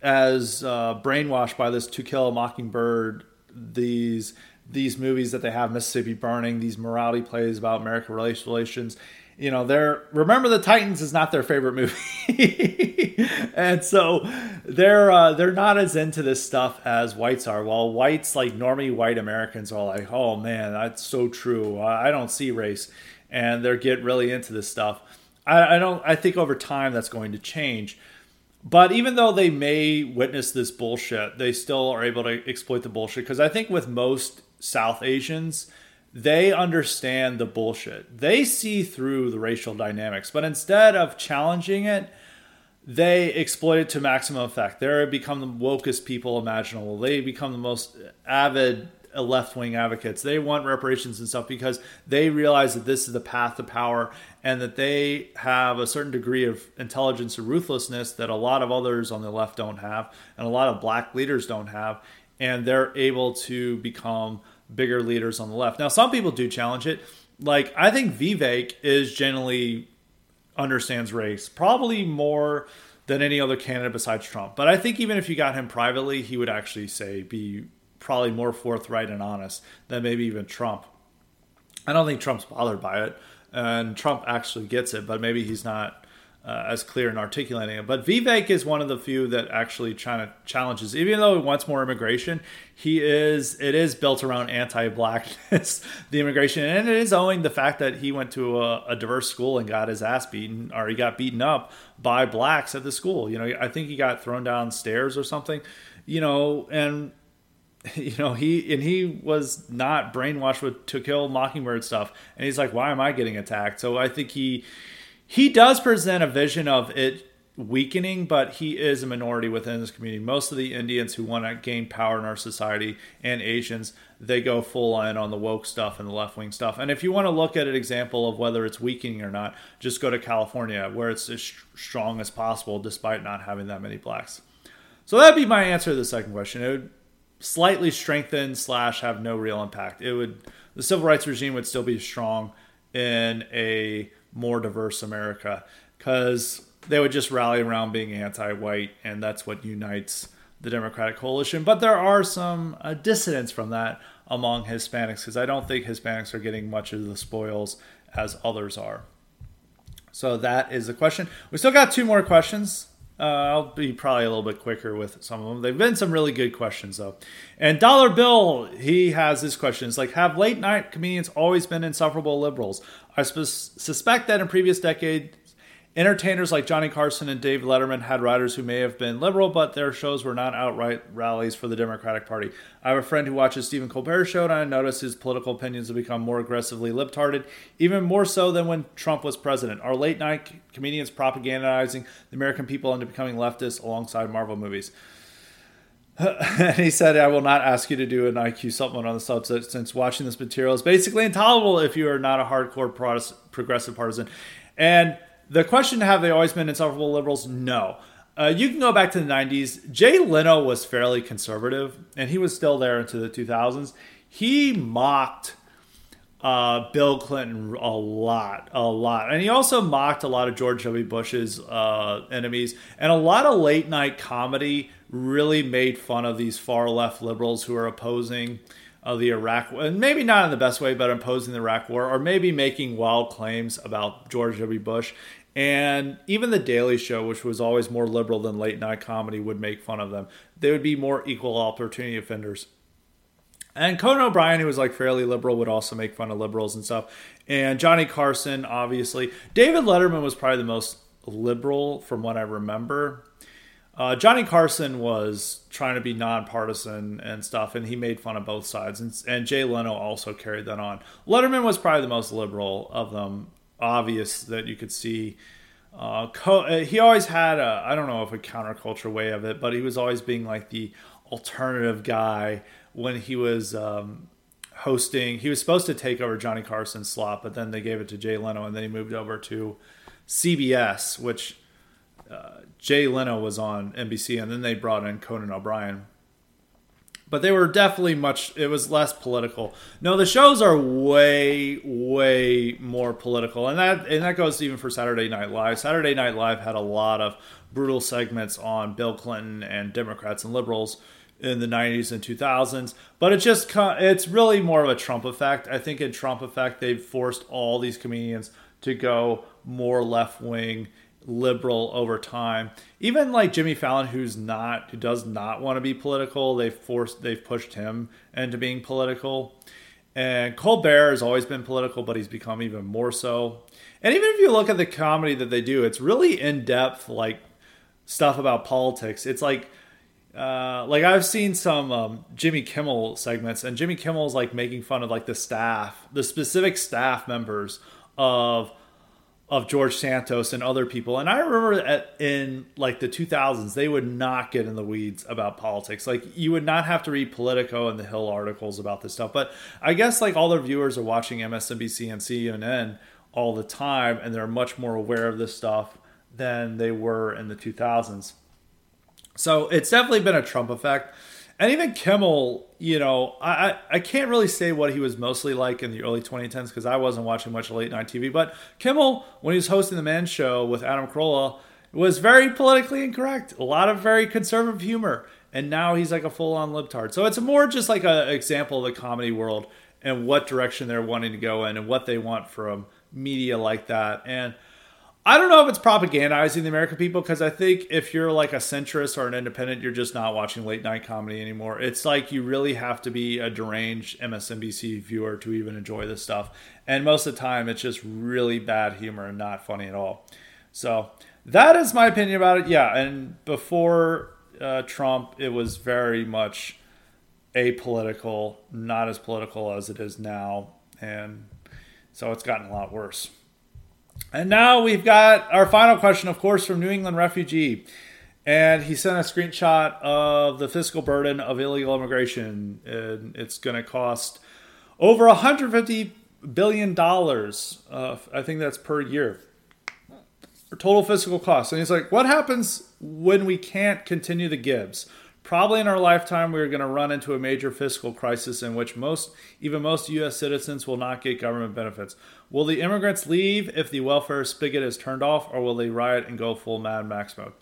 as brainwashed by this To Kill a Mockingbird, these movies that they have, Mississippi Burning, these morality plays about American relations. Remember the Titans is not their favorite movie. And so they're not as into this stuff as whites are. While whites, like normie white Americans, are like, oh man, that's so true. I don't see race. And they get really into this stuff. I think over time that's going to change. But even though they may witness this bullshit, they still are able to exploit the bullshit. Because I think with most South Asians, they understand the bullshit. They see through the racial dynamics. But instead of challenging it, they exploit it to maximum effect. They become the wokest people imaginable. They become the most avid left-wing advocates. They want reparations and stuff because they realize that this is the path to power and that they have a certain degree of intelligence and ruthlessness that a lot of others on the left don't have and a lot of black leaders don't have, and they're able to become bigger leaders on the left. Now, some people do challenge it. Like, I think Vivek is generally understands race, probably more than any other candidate besides Trump. But I think even if you got him privately, he would actually be probably more forthright and honest than maybe even Trump. I don't think Trump's bothered by it, and Trump actually gets it, but maybe he's not as clear in articulating it. But Vivek is one of the few that actually China challenges, even though he wants more immigration. It is built around anti-blackness, the immigration, and it is owing the fact that he went to a diverse school and got his ass beaten, or he got beaten up by blacks at the school. You know, I think he got thrown down stairs or something. You know, and you know, he was not brainwashed with To Kill Mockingbird stuff. And he's like, why am I getting attacked? So I think he does present a vision of it weakening, but he is a minority within this community. Most of the Indians who want to gain power in our society and Asians, they go full in on the woke stuff and the left-wing stuff. And if you want to look at an example of whether it's weakening or not, just go to California, where it's as strong as possible despite not having that many blacks. So that'd be my answer to the second question. It would slightly strengthen / have no real impact. The civil rights regime would still be strong in a more diverse America, because they would just rally around being anti-white, and that's what unites the Democratic coalition. But there are some dissonance from that among Hispanics, because I don't think Hispanics are getting much of the spoils as others are. So that is the question. We still got two more questions. I'll be probably a little bit quicker with some of them. They've been some really good questions, though. And Dollar Bill, he has his questions. Like, have late-night comedians always been insufferable liberals? I suspect that in previous decades, entertainers like Johnny Carson and David Letterman had writers who may have been liberal, but their shows were not outright rallies for the Democratic Party. I have a friend who watches Stephen Colbert's show, and I noticed his political opinions have become more aggressively libtarded, even more so than when Trump was president. Are late-night comedians propagandizing the American people into becoming leftists alongside Marvel movies? And he said, I will not ask you to do an IQ supplement on the subject, since watching this material is basically intolerable if you are not a hardcore progressive partisan. And the question, have they always been insufferable liberals? No. You can go back to the 90s. Jay Leno was fairly conservative, and he was still there into the 2000s. He mocked Bill Clinton a lot. And he also mocked a lot of George W. Bush's enemies. And a lot of late-night comedy really made fun of these far-left liberals who are opposing the Iraq War, and maybe not in the best way, but opposing the Iraq War, or maybe making wild claims about George W. Bush. And even The Daily Show, which was always more liberal than late night comedy, would make fun of them. They would be more equal opportunity offenders. And Conan O'Brien, who was like fairly liberal, would also make fun of liberals and stuff. And Johnny Carson, obviously. David Letterman was probably the most liberal from what I remember. Johnny Carson was trying to be nonpartisan and stuff, and he made fun of both sides. And Jay Leno also carried that on. Letterman was probably the most liberal of them, obvious that you could see. He always had I don't know if a counterculture way of it, but he was always being like the alternative guy when he was hosting. He was supposed to take over Johnny Carson's slot, but then they gave it to Jay Leno, and then he moved over to CBS, which... Jay Leno was on NBC, and then they brought in Conan O'Brien. But they were definitely it was less political. No, the shows are way, way more political. And that goes even for Saturday Night Live. Saturday Night Live had a lot of brutal segments on Bill Clinton and Democrats and liberals in the 90s and 2000s. But it's really more of a Trump effect. I think in Trump effect, they've forced all these comedians to go more left-wing liberal over time. Even like Jimmy Fallon, who does not want to be political, they've pushed him into being political. And Colbert has always been political, but he's become even more so. And even if you look at the comedy that they do, it's really in depth, like stuff about politics. It's like I've seen some Jimmy Kimmel segments, and Jimmy Kimmel's like making fun of like the staff, the specific staff members of George Santos and other people. And I remember in like the 2000s, they would not get in the weeds about politics. Like you would not have to read Politico and the Hill articles about this stuff. But I guess like all their viewers are watching MSNBC and CNN all the time, and they're much more aware of this stuff than they were in the 2000s. So it's definitely been a Trump effect. And even Kimmel, you know, I can't really say what he was mostly like in the early 2010s because I wasn't watching much late night TV. But Kimmel, when he was hosting The Man Show with Adam Carolla, was very politically incorrect. A lot of very conservative humor. And now he's like a full-on libtard. So it's more just like an example of the comedy world and what direction they're wanting to go in and what they want from media like that. And I don't know if it's propagandizing the American people, because I think if you're like a centrist or an independent, you're just not watching late night comedy anymore. It's like you really have to be a deranged MSNBC viewer to even enjoy this stuff. And most of the time, it's just really bad humor and not funny at all. So that is my opinion about it. Yeah, and before Trump, it was very much apolitical, not as political as it is now. And so it's gotten a lot worse. And now we've got our final question, of course, from New England Refugee. And he sent a screenshot of the fiscal burden of illegal immigration. And it's going to cost over $150 billion. I think that's per year. Total fiscal cost. And he's like, what happens when we can't continue the gives? Probably in our lifetime, we're going to run into a major fiscal crisis in which most U.S. citizens will not get government benefits. Will the immigrants leave if the welfare spigot is turned off, or will they riot and go full Mad Max mode?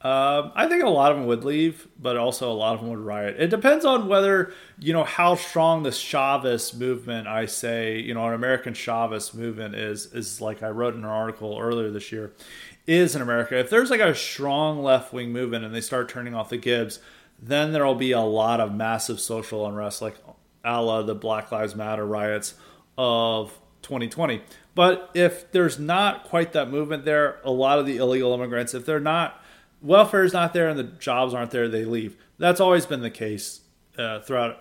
I think a lot of them would leave, but also a lot of them would riot. It depends on whether, you know, how strong the Chavez movement, I say, you know, an American Chavez movement is like I wrote in an article earlier this year, is in America. If there's like a strong left-wing movement and they start turning off the Gibbs, then there will be a lot of massive social unrest, like a la the Black Lives Matter riots of 2020. But if there's not quite that movement there, a lot of the illegal immigrants, if they're not, welfare is not there and the jobs aren't there, they leave. That's always been the case throughout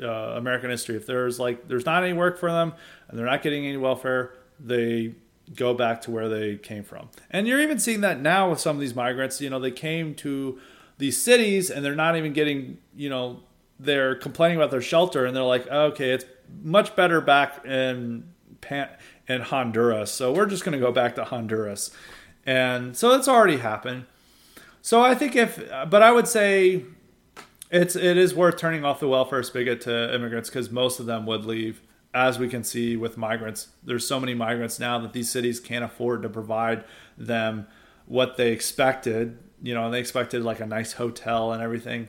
American history. If there's not any work for them and they're not getting any welfare, they go back to where they came from. And you're even seeing that now with some of these migrants. You know, they came to these cities and they're not even getting, you know, they're complaining about their shelter and they're like, okay, it's much better back in Honduras. So we're just going to go back to Honduras. And so that's already happened. So I think but I would say it is worth turning off the welfare spigot to immigrants because most of them would leave. As we can see with migrants, there's so many migrants now that these cities can't afford to provide them what they expected. You know, and they expected like a nice hotel and everything.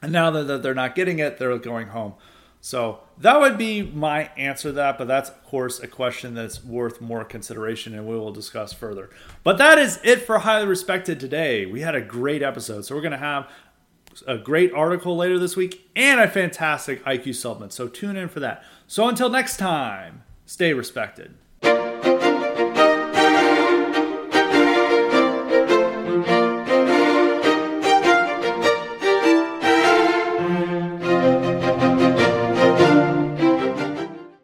And now that they're not getting it, they're going home. So that would be my answer to that. But that's, of course, a question that's worth more consideration and we will discuss further. But that is it for Highly Respected today. We had a great episode. So we're going to have a great article later this week and a fantastic IQ supplement. So tune in for that. So until next time, stay respected.